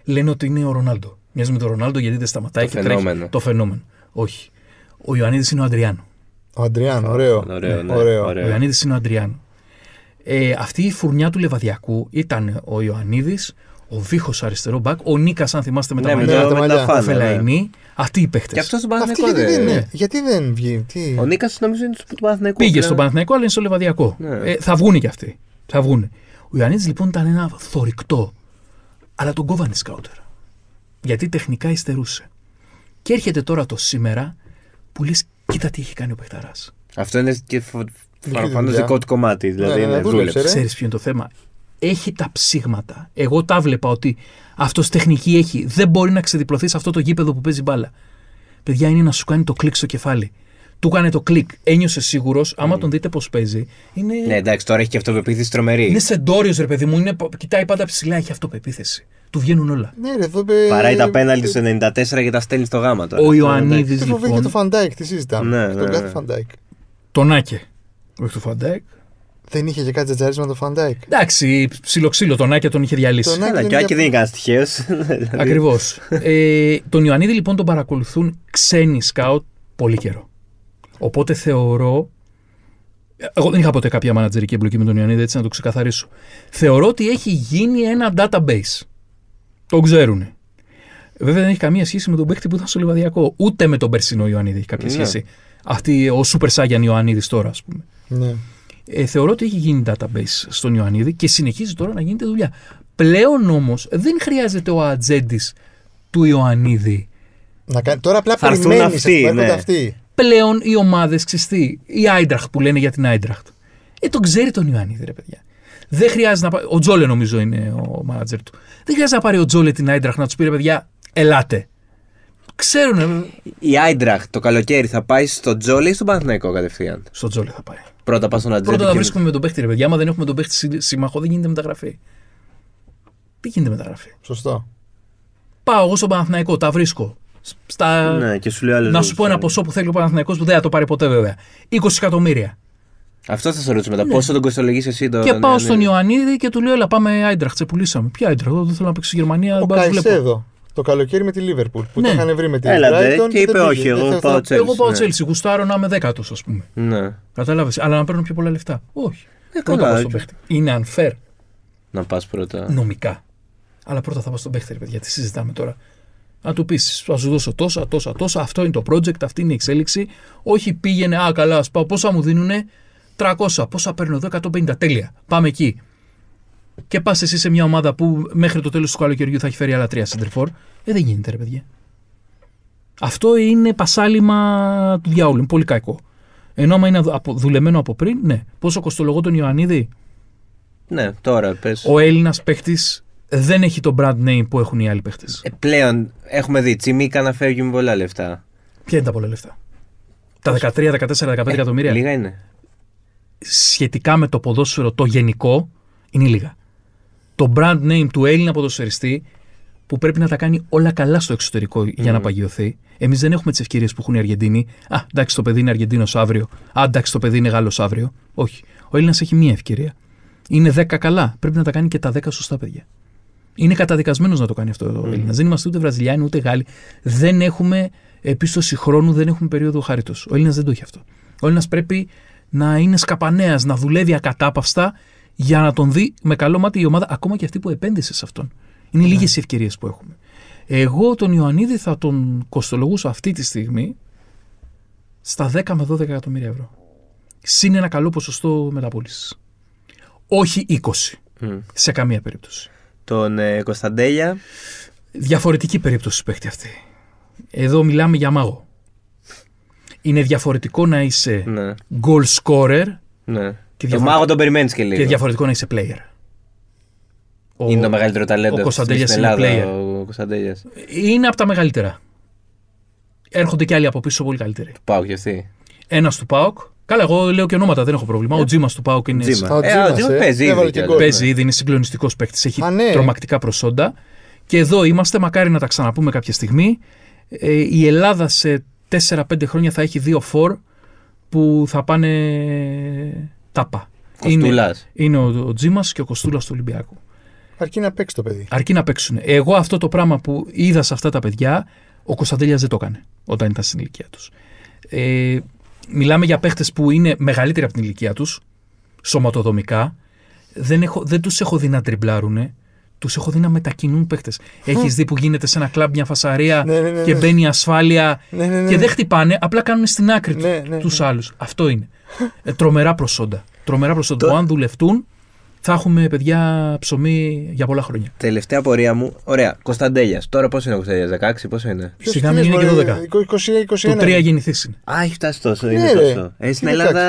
λένε ότι είναι ο Ρονάλντο. Μοιάζει με τον Ρονάλντο γιατί δεν σταματάει το και φαινόμενο. Τρέχει το φαινόμενο. Όχι. Ο Ιωαννίδης είναι ο Αντριάνο. Ο Αντριάνο, ωραίο. Ωραίο, ναι, ωραίο. Ο Ιωαννίδης είναι ο Αντριάνο. Ε, αυτή η φουρνιά του Λεβαδιακού ήταν ο Ιωαννίδης, ο Βίχος αριστερό μπακ, ο Νίκας, αν θυμάστε, με τα μαλλιά, ο Φελαϊνή, αυτοί οι παίχτες. Και αυτός στον Παναθηναϊκό δεν είναι. Γιατί δεν βγει? Τι... Ο Νίκας νομίζω είναι του Παναθηναϊκού. Πήγε στον Παναθηναϊκό, αλλά είναι στο Λεβαδιακό. Ναι. Ε, θα βγουν κι αυτοί. Θα βγουν. Ο Ιωαννίδης λοιπόν ήταν ένα θορυκτό, αλλά τον κόβανε σκάουτερ. Γιατί τεχνικά υστερούσε. Και έρχεται τώρα το σήμερα που λες, κοίτα τι έχει κάνει ο παιχταράς. Αυτό είναι και προφανώς δικό του κομμάτι. Δηλαδή είναι δούλεψε. Ξέρεις ποιο είναι το θέμα? Έχει τα ψήγματα. Εγώ τα βλέπα ότι αυτός τεχνική έχει. Δεν μπορεί να ξεδιπλωθεί σε αυτό το γήπεδο που παίζει μπάλα. Παιδιά, είναι να σου κάνει το κλικ στο κεφάλι. Του κάνει το κλικ. Ένιωσε σίγουρος. Άμα mm. τον δείτε πώς παίζει. Είναι... Ναι, εντάξει, τώρα έχει και αυτοπεποίθηση τρομερή. Είναι σεντόριος, ρε παιδί μου. Είναι... Κοιτάει πάντα ψηλά. Έχει αυτοπεποίθηση. Του βγαίνουν όλα. Ναι, ρε, εδώ παι... Παράει τα πέναλτι στο ενενήντα τέσσερα και τα στέλνει στο γάμα τώρα. Ο Ιωαννίδης. Τι φοβήθηκε το Φαντάικ, τι συζητάμε. Τον Άκε. Όχι το Φαντάικ. Δεν είχε και κάτι τζατζάρισμα το Φαντάικ. Εντάξει, ψιλοξύλο τον Άκη τον είχε διαλύσει. Τον Άκη δεν είναι κανένα τυχαίο. Ακριβώς. ε, τον Ιωαννίδη λοιπόν τον παρακολουθούν ξένοι σκάουτ πολύ καιρό. Οπότε θεωρώ. Εγώ δεν είχα ποτέ κάποια μανατζερική εμπλοκή με τον Ιωαννίδη, έτσι να το ξεκαθαρίσω. Θεωρώ ότι έχει γίνει ένα database. Το ξέρουν. Βέβαια δεν έχει καμία σχέση με τον παίκτη που ήταν στο Λιβαδιακό. Ούτε με τον περσινό Ιωαννίδη έχει κάποια σχέση. Αυτή ο Super Saiyan Ιωαννίδη τώρα, ας πούμε. Ναι. Ε, θεωρώ ότι έχει γίνει database στον Ιωαννίδη και συνεχίζει τώρα να γίνεται δουλειά. Πλέον όμως δεν χρειάζεται ο ατζέντης του Ιωαννίδη. Να κάνει, τώρα απλά περιμένει αυτοί, ναι. αυτοί. Πλέον οι ομάδες ξυστεί. Η Άιντραχτ που λένε για την Άιντραχτ. Ε, τον ξέρει τον Ιωαννίδη, ρε παιδιά. Δεν χρειάζεται να πάρει. Ο Τζόλε νομίζω είναι ο μάνατζερ του. Δεν χρειάζεται να πάρει ο Τζόλε την Άιντραχτ να του πει, ρε παιδιά, ελάτε. Ξέρουν. Η Άιντραχτ το καλοκαίρι θα πάει στο Τζόλε ή στον Παναθηναϊκό κατευθείαν? Στο Τζόλε θα πάει. Πρώτα πα στον Αντζέλη. Πρώτα τα βρίσκουμε με τον παίχτη, ρε παιδιά. Άμα δεν έχουμε τον παίχτη σύμμαχο, δεν γίνεται μεταγραφή. Δεν γίνεται μεταγραφή. Σωστό. Πάω εγώ στον Παναθηναϊκό, τα βρίσκω. Στα... Ναι, και σου λέω άλλες να σου πω ένα ποσό που θέλει ο Παναθηναϊκός που δεν θα το πάρει ποτέ βέβαια. είκοσι εκατομμύρια. Αυτό θα σε ρωτήσω μετά. Ναι. Πόσο τον κοστολογείς εσύ τον. Και πάω ναι, στον Ιωαννίδη και του λέω, έλα πάμε Άιντραχτ, τσεπουλήσαμε. Ποια Άιντραχτ, δεν θέλω να παίξω στη Γερμανία. Το καλοκαίρι με τη Λίβερπουλ που ναι. το είχαν βρει με τη Brighton και είπε όχι, εγώ πάω Chelsea. Εγώ πάω Chelsea, γουστάρω να είμαι δέκατος, ας πούμε. Ναι. Κατάλαβες, αλλά να παίρνω πιο πολλά λεφτά. Όχι. Ε, πρώτα καλά, πάω στον παίχτη. Είναι unfair. Να πας πρώτα. Νομικά. Αλλά πρώτα θα πάω στον παίχτη, παιδιά, τι συζητάμε τώρα. Να του πεις, θα σου δώσω τόσα, τόσα, τόσα, αυτό είναι το project, αυτή είναι η εξέλιξη. Όχι πήγαινε, α καλά, ας πάω, πόσα μου δίνουνε, τριακόσια, πόσα παίρνω εδώ, εκατόν πενήντα, τέλεια. Πάμε εκεί. Και πας εσύ σε μια ομάδα που μέχρι το τέλος του καλοκαιριού θα έχει φέρει άλλα τρία σέντερφορ. Ε, δεν γίνεται, ρε παιδιά. Αυτό είναι πασάλιμα του διάολου, είναι πολύ κακό. Ενώ άμα είναι δουλεμένο από πριν, ναι. Πόσο κοστολογώ τον Ιωαννίδη. Ναι, τώρα πες. Ο Έλληνας παίχτης δεν έχει το brand name που έχουν οι άλλοι παίχτες. Ε, πλέον έχουμε δει Τσιμί να φεύγει με πολλά λεφτά. Ποια είναι τα πολλά λεφτά? Πώς? Τα δεκατρία, δεκατέσσερα, δεκαπέντε ε, εκατομμύρια. Λίγα είναι. Σχετικά με το ποδόσφαιρο το γενικό, είναι λίγα. Το brand name του Έλληνα ποδοσφαιριστή που πρέπει να τα κάνει όλα καλά στο εξωτερικό mm. για να παγιωθεί. Εμείς δεν έχουμε τις ευκαιρίες που έχουν οι Αργεντίνοι. Α, εντάξει, το παιδί είναι Αργεντίνος αύριο. Α, εντάξει, το παιδί είναι Γάλλος αύριο. Όχι. Ο Έλληνας έχει μία ευκαιρία. Είναι δέκα καλά. Πρέπει να τα κάνει και τα δέκα σωστά, παιδιά. Είναι καταδικασμένος να το κάνει αυτό ο Έλληνας. Mm. Δεν είμαστε ούτε Βραζιλιάνοι ούτε Γάλλοι. Δεν έχουμε επίστοση χρόνου, δεν έχουμε περίοδο χάριτος. Ο Έλληνας δεν το έχει αυτό. Ο Έλληνας πρέπει να είναι σκαπανέας, να δουλεύει ακατάπαυστα για να τον δει με καλό μάτι η ομάδα, ακόμα και αυτή που επένδυσε σε αυτόν. Είναι yeah. λίγες οι ευκαιρίες που έχουμε. Εγώ τον Ιωαννίδη θα τον κοστολογούσα αυτή τη στιγμή στα δέκα με δώδεκα εκατομμύρια ευρώ. Συν ένα καλό ποσοστό μεταπώλησης. Όχι είκοσι mm. σε καμία περίπτωση. Τον ε, Κωνσταντέλια. Διαφορετική περίπτωση παίχτη αυτή. Εδώ μιλάμε για μάγο. Είναι διαφορετικό να είσαι ναι. goal scorer. Ναι. Και το μάγο τον περιμένεις και λίγο. Και διαφορετικό να είσαι player. Ο, είναι το μεγαλύτερο ταλέντο. Ο Κωνσταντέλιας είναι player. Ο Κωνσταντέλιας. Είναι από τα μεγαλύτερα. Έρχονται και άλλοι από πίσω πολύ καλύτεροι. Του ΠΑΟΚ και αυτοί. Ένας του ΠΑΟΚ. Καλά, εγώ λέω και ονόματα, δεν έχω πρόβλημα. Ο Τζίμας του ΠΑΟΚ είναι. Τζίμα. Ε, ο Τζίμας παίζει ήδη. Παίζει ήδη, είναι συγκλονιστικός παίκτης. Έχει Α, ναι. τρομακτικά προσόντα. Και εδώ είμαστε, μακάρι να τα ξαναπούμε κάποια στιγμή. Ε, η Ελλάδα σε τέσσερα πέντε χρόνια θα έχει δύο φορ που θα πάνε τάπα. Είναι, είναι ο, ο Τζίμας και ο Κοστούλας του Ολυμπιακού. Αρκεί να παίξει το παιδί. Αρκεί να παίξουν. Εγώ αυτό το πράγμα που είδα σε αυτά τα παιδιά, ο Κωνσταντέλιας δεν το έκανε όταν ήταν στην ηλικία τους. Ε, μιλάμε για παίχτες που είναι μεγαλύτεροι από την ηλικία τους, σωματοδομικά. Δεν, έχω, δεν τους έχω δει να τριμπλάρουνε, τους έχω δει να μετακινούν παίχτες. Έχεις δει που γίνεται σε ένα κλαμπ μια φασαρία ναι, ναι, ναι, και μπαίνει ασφάλεια ναι, ναι, ναι. και δεν χτυπάνε, απλά κάνουν στην άκρη ναι, ναι, ναι. τους άλλους. Αυτό είναι. Ε, τρομερά προσόντα. Τρομερά προσόντα. Το... Αν δουλευτούν, θα έχουμε παιδιά ψωμί για πολλά χρόνια. Τελευταία πορεία μου. Ωραία. Κωνσταντέλιας. Τώρα πόσο είναι ο Κωνσταντέλιας, δεκαέξι, πόσο είναι. Σιγά μην είναι και δώδεκα. είκοσι, είκοσι ένα. Του τρία γεννηθείς είναι. Α, έχει φτάσει τόσο. Είναι τόσο. Ε, στην Ελλάδα.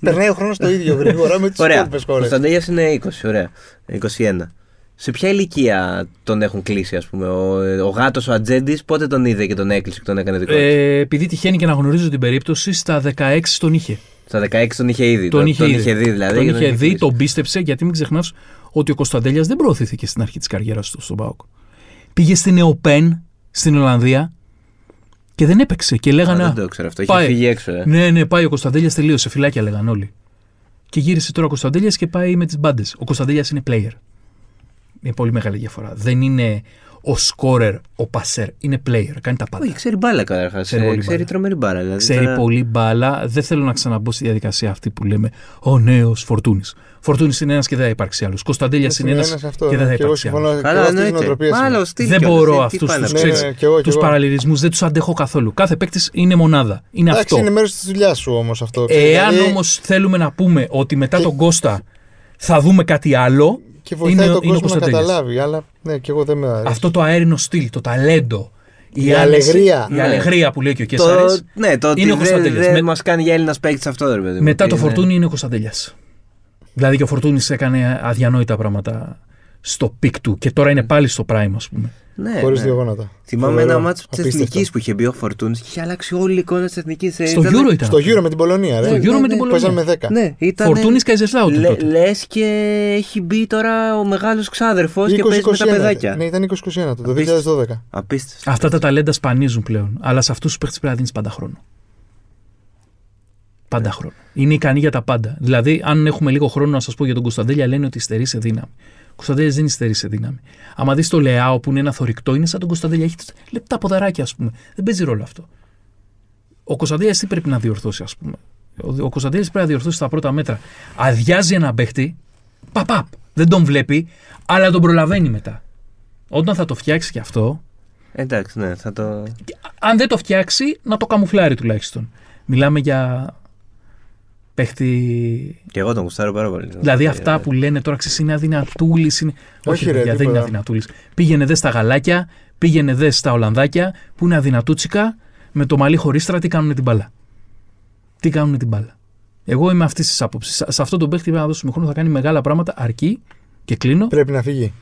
Περνάει ο χρόνος το ίδιο γρήγορα με τις υπόλοιπες χώρες. Κωνσταντέλιας είναι είκοσι, ωραία. είκοσι ένα. Σε ποια ηλικία τον έχουν κλείσει, ας πούμε, ο, ο γάτος, ο Ατζέντης, πότε τον είδε και τον έκλεισε και τον έκανε δικό του? Ε, επειδή τυχαίνει και να γνωρίζω την περίπτωση, στα δεκαέξι τον είχε. Στα δεκαέξι τον είχε ήδη. Τον, τον, είχε, τον ήδη. είχε δει, δηλαδή. Τον, τον είχε δει, τον πίστεψε, γιατί μην ξεχνάς ότι ο Κωνσταντέλιας δεν προωθήθηκε στην αρχή της καριέρας του στον ΠΑΟΚ. Πήγε στην ΕΟΠΕΝ, στην Ολλανδία και δεν έπαιξε. Και λέγανε. Α, δεν το ξέρω αυτό, είχε πάει, φύγει έξω. Ε. Ναι, ναι, πάει ο Κωνσταντέλιας, τελείωσε. Φυλάκια λέγανε όλοι. Και γύρισε τώρα ο Κωνσταντέλιας και πάει με τις μπάντες. Ο Κωνσταντέλιας είναι player. Είναι πολύ μεγάλη διαφορά. Δεν είναι ο σκόρερ, ο πασέρ. Είναι player. Κάνει τα πάντα. Όχι, ξέρει μπάλα καταρχάς. Ξέρει, ξέρει τρομερή μπάλα. Δηλαδή, ξέρει θα... πολύ μπάλα. Δεν θέλω να ξαναμπω στη διαδικασία αυτή που λέμε ο νέος Φορτούνης. Φορτούνης είναι ένας και δεν θα υπάρξει άλλος. Κωνσταντέλιας είναι ένας αυτό, και δεν θα υπάρξει άλλος. Δεν μπορώ αυτούς τους παραλληλισμούς, δεν τους αντέχω καθόλου. Κάθε παίκτης είναι μονάδα. Είναι αυτό. Είναι μέρος της δουλειάς σου όμως αυτό. Εάν όμως θέλουμε να πούμε ότι μετά τον Κώστα θα δούμε κάτι άλλο. Και βοηθάει είναι, τον κόσμο να καταλάβει, αλλά ναι, και εγώ δεν με αρέσει. Αυτό το αέρινο στυλ, το ταλέντο, η, η αλεγρία. Η ναι. αλεγρία που λέει και ο Κέσσαρης. Ναι, το ότι δεν δε με... μας κάνει για Έλληνας παίκτης αυτό. Ρε, παιδί, μετά παιδί, το Φορτούνι ναι. είναι ο Κωνσταντέλιας. Δηλαδή και ο Φορτούνις έκανε αδιανόητα πράγματα στο πικ του και τώρα είναι πάλι στο prime, ας πούμε. Ναι, χωρίς ναι. δύο γόνατα. Θυμάμαι ένα μάτσο της Εθνικής που είχε μπει ο Φορτούνης και είχε αλλάξει όλη η εικόνα της Εθνικής. Στο Euro ήταν. Στο Euro με την Πολωνία, ρε. Στο Euro με την Πολωνία. Παίζαμε δέκα. Ναι, ήταν. Φορτούνης Καϊζεσλάου τότε. Λες και έχει μπει τώρα ο μεγάλος ξάδερφος και παίζει με τα παιδάκια. Ναι, ήταν είκοσι είκοσι ένα το δύο χιλιάδες δώδεκα. Απίστευτο. Αυτά τα ταλέντα σπανίζουν πλέον. Αλλά σε αυτούς τους παίχτες πρέπει να δίνεις πάντα χρόνο. Πάντα χρόνο. Είναι ικανή για τα πάντα. Δηλαδή, αν έχουμε λίγο χρόνο να σας πω για τον Κωνσταντέλια, λένε ότι στερεί σε δύναμη. Ο Κωνσταντέλιας δεν υστερεί σε δύναμη. Άμα δεις το Λεάο που είναι ένα θορυκτό, είναι σαν τον Κωνσταντέλια. Έχει λεπτά ποδαράκια, ας πούμε. Δεν παίζει ρόλο αυτό. Ο Κωνσταντέλιας τι πρέπει να διορθώσει, ας πούμε. Ο Κωνσταντέλιας πρέπει να διορθώσει τα πρώτα μέτρα. Αδειάζει ένα παίχτη, παπαπ, δεν τον βλέπει, αλλά τον προλαβαίνει μετά. Όταν θα το φτιάξει κι αυτό. Εντάξει, ναι, θα το. Αν δεν το φτιάξει, να το καμουφλάρει τουλάχιστον. Μιλάμε για. Παίχτη... Και εγώ τον κουστάρω πάρα πολύ. Δηλαδή αυτά που λένε τώρα ξέρεις είναι αδυνατούλης. Είναι... Όχι, όχι ρε, παιδιά, δεν είναι αδυνατούλης. Πήγαινε δε στα γαλάκια, Πήγαινε δε στα Ολλανδάκια που είναι αδυνατούτσικα, με το μαλλί χωρίστρα, τι κάνουν την μπάλα. Τι κάνουν την μπάλα. Εγώ είμαι αυτή τη άποψη. Σε αυτό το παίχτη πρέπει να δώσουμε χρόνο, θα κάνει μεγάλα πράγματα, αρκεί και κλείνω. Πρέπει να φύγει.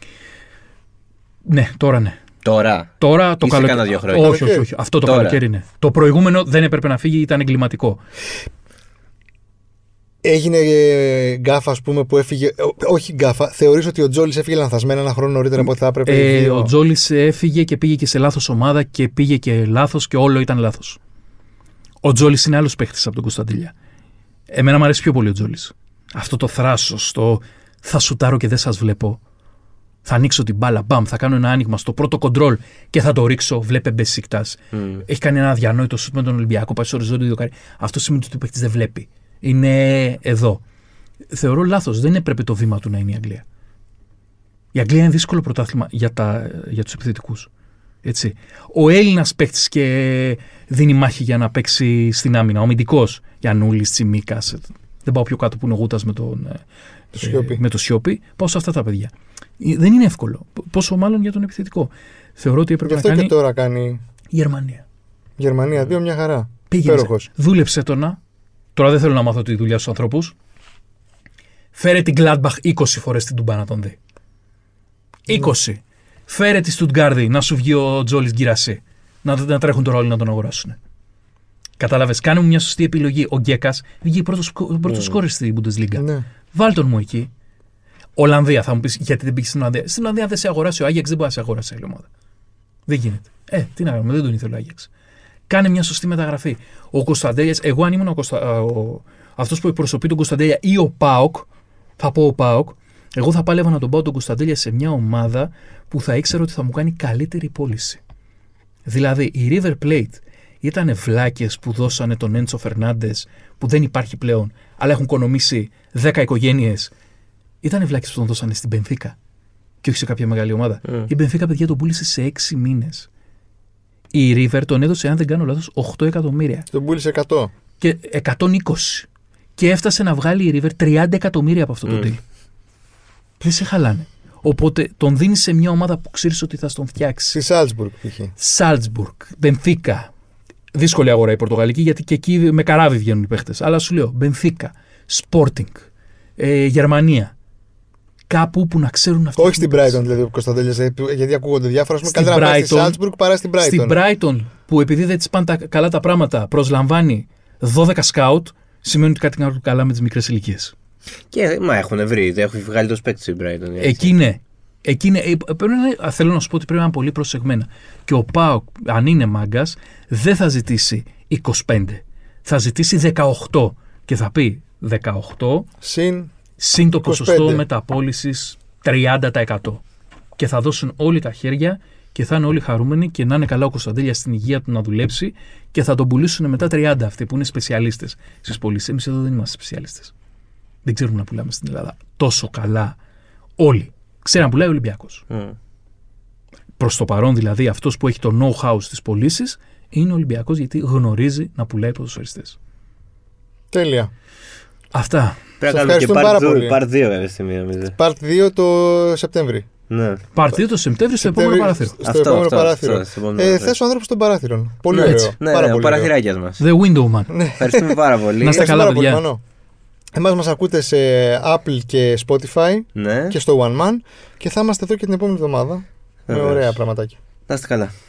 Ναι, τώρα ναι. Τώρα. Τώρα το καλοκαίρι. Όχι, όχι, όχι. Αυτό το τώρα. Καλοκαίρι ναι. Το προηγούμενο δεν έπρεπε να φύγει, ήταν εγκληματικό. Έγινε γκάφα, ας πούμε, που έφυγε. Όχι γκάφα. Θεωρείς ότι ο Τζόλης έφυγε λανθασμένα ένα χρόνο νωρίτερα από ό,τι θα έπρεπε. Ε, ο Τζόλης έφυγε και πήγε και σε λάθος ομάδα και πήγε και λάθος και όλο ήταν λάθος. Ο Τζόλης είναι άλλος παίχτης από τον Κωνσταντέλια. Εμένα μου αρέσει πιο πολύ ο Τζόλης. Αυτό το θράσος, το θα σουτάρω και δεν σας βλέπω. Θα ανοίξω την μπάλα, μπαμ, θα κάνω ένα άνοιγμα στο πρώτο κοντρόλ και θα το ρίξω. Βλέπε Μπεσίκτας. Mm. Έχει κάνει ένα αδιανόητο σουτ με τον Ολυμπιακό, πάει στο οριζόντιο δοκάρι. Αυτό σημαίνει ότι ο παίχτης δεν βλέπει. Είναι εδώ. Θεωρώ λάθος. Δεν έπρεπε το βήμα του να είναι η Αγγλία. Η Αγγλία είναι δύσκολο πρωτάθλημα για, τα, για τους επιθετικούς. Έτσι. Ο Έλληνας παίκτης και δίνει μάχη για να παίξει στην άμυνα. Ο αμυντικός. Γιαννούλης, Τσιμί, Κάσετ. Δεν πάω πιο κάτω που είναι ο Γούτας με τον ε, το Σιόπι. Πάω σε αυτά τα παιδιά. Δεν είναι εύκολο. Πόσο μάλλον για τον επιθετικό. Θεωρώ ότι έπρεπε να κάνει. Και τώρα κάνει. Γερμανία. Γερμανία, δύο μια χαρά. Πήγαινε. Δούλεψε το να. Τώρα δεν θέλω να μάθω τη δουλειά στους ανθρώπους. Φέρε την Gladbach είκοσι φορές στην Τουμπά να τον δει. είκοσι. Mm. Φέρε τη Στουτγκάρδη να σου βγει ο Τζόλης Γκυρασί. Να, να τρέχουν τώρα όλοι να τον αγοράσουν. Κατάλαβες, κάνε μου μια σωστή επιλογή. Ο Γκέκας βγήκε πρώτος, πρώτος mm. σκόρης στη Bundesliga. Mm. Βάλ τον μου εκεί. Ολλανδία, θα μου πεις γιατί δεν πήγε στην Ολλανδία. Στην Ολλανδία δεν σε αγοράσει ο Άγιαξ, δεν μπορεί να σε αγοράσει άλλη ομάδα. Δεν γίνεται. Ε, τι να κάνουμε, δεν τον ήθελε ο Άγιαξ. Κάνε μια σωστή μεταγραφή. Ο Κωνσταντέλιας, εγώ αν ήμουν ο Κωνστα... ο... αυτός που εκπροσωπεί τον Κωνσταντέλια ή ο ΠΑΟΚ, θα πω ο ΠΑΟΚ, εγώ θα πάλευα να τον πάω τον Κωνσταντέλια σε μια ομάδα που θα ήξερα ότι θα μου κάνει καλύτερη πώληση. Δηλαδή, η River Plate ήταν βλάκες που δώσανε τον Έντσο Φερνάντες, που δεν υπάρχει πλέον, αλλά έχουν οικονομήσει δέκα οικογένειες. Ήταν βλάκες που τον δώσανε στην Πενθήκα και όχι σε κάποια μεγάλη ομάδα. Mm. Η Πενθήκα, παιδιά, τον πούλησε σε έξι μήνες. Η River τον έδωσε, αν δεν κάνω λάθος, οκτώ εκατομμύρια. Τον πούλησε εκατό. Και εκατόν είκοσι. Και έφτασε να βγάλει η River τριάντα εκατομμύρια από αυτό το deal. Mm. Δεν σε χαλάνε. Οπότε τον δίνει σε μια ομάδα που ξέρεις ότι θα στον φτιάξει. Στη Σάλτσμπουργκ π.χ. Σάλτσμπουργκ, Μπενθίκα. Δύσκολη αγορά η Πορτογαλική, γιατί και εκεί με καράβι βγαίνουν οι παίχτες. Αλλά σου λέω Μπενθίκα, Sporting, ε, Γερμανία. Κάπου που να ξέρουν αυτό. Όχι στην Brighton, δηλαδή, ο Κωνσταντέλης, γιατί ακούγονται διάφορα. Καλύτερα να πάει στη Σάλτσμπουργκ παρά στην Brighton. Στην Brighton, που επειδή δεν της πάνε τα, καλά τα πράγματα, προσλαμβάνει δώδεκα σκάουτ, σημαίνει ότι κάτι κάνει καλά με τις μικρές ηλικίες. Και μα έχουν βρει, δεν έχουν βγάλει το σπέκτη στην Brighton. Εκεί ναι. Θέλω να σου πω ότι πρέπει να είναι πολύ προσεγμένα. Και ο ΠΑΟΚ, αν είναι μάγκας, δεν θα ζητήσει είκοσι πέντε. Θα ζητήσει δεκαοκτώ. Και θα πει δεκαοκτώ. Συν. Συν το είκοσι πέντε. Ποσοστό μεταπώλησης τριάντα τοις εκατό. Και θα δώσουν όλοι τα χέρια και θα είναι όλοι χαρούμενοι και να είναι καλά ο Κωνσταντέλιας στην υγεία του να δουλέψει και θα τον πουλήσουν μετά τριάντα αυτοί που είναι σπεσιαλίστες στις πωλήσεις. Εμείς εδώ δεν είμαστε σπεσιαλίστες. Δεν ξέρουμε να πουλάμε στην Ελλάδα τόσο καλά όλοι. Ξέρει να πουλάει ο Ολυμπιακός. Mm. Προς το παρόν δηλαδή αυτός που έχει το know-how στις πωλήσεις είναι ο Ολυμπιακός γιατί γνωρίζει να πουλάει ποδοσφαιριστές. Τέλεια. Αυτά. Πρέπει να κάνουμε και Part δύο, Part δύο το Σεπτέμβρη. Ναι. Part δύο το Σεπτέμβρη στο επόμενο παράθυρο. Στο επόμενο παράθυρο. Θες ο άνθρωπος των παράθυρων. Πολύ ωραίο. Ναι, ο παραθυράκιας μας. The Window Man. Ευχαριστούμε πάρα πολύ. Να είστε καλά, παιδιά. Εμάς μας ακούτε σε Apple και Spotify και στο One Man και θα είμαστε εδώ και την επόμενη εβδομάδα με ωραία πραγματάκια. Να είστε καλά.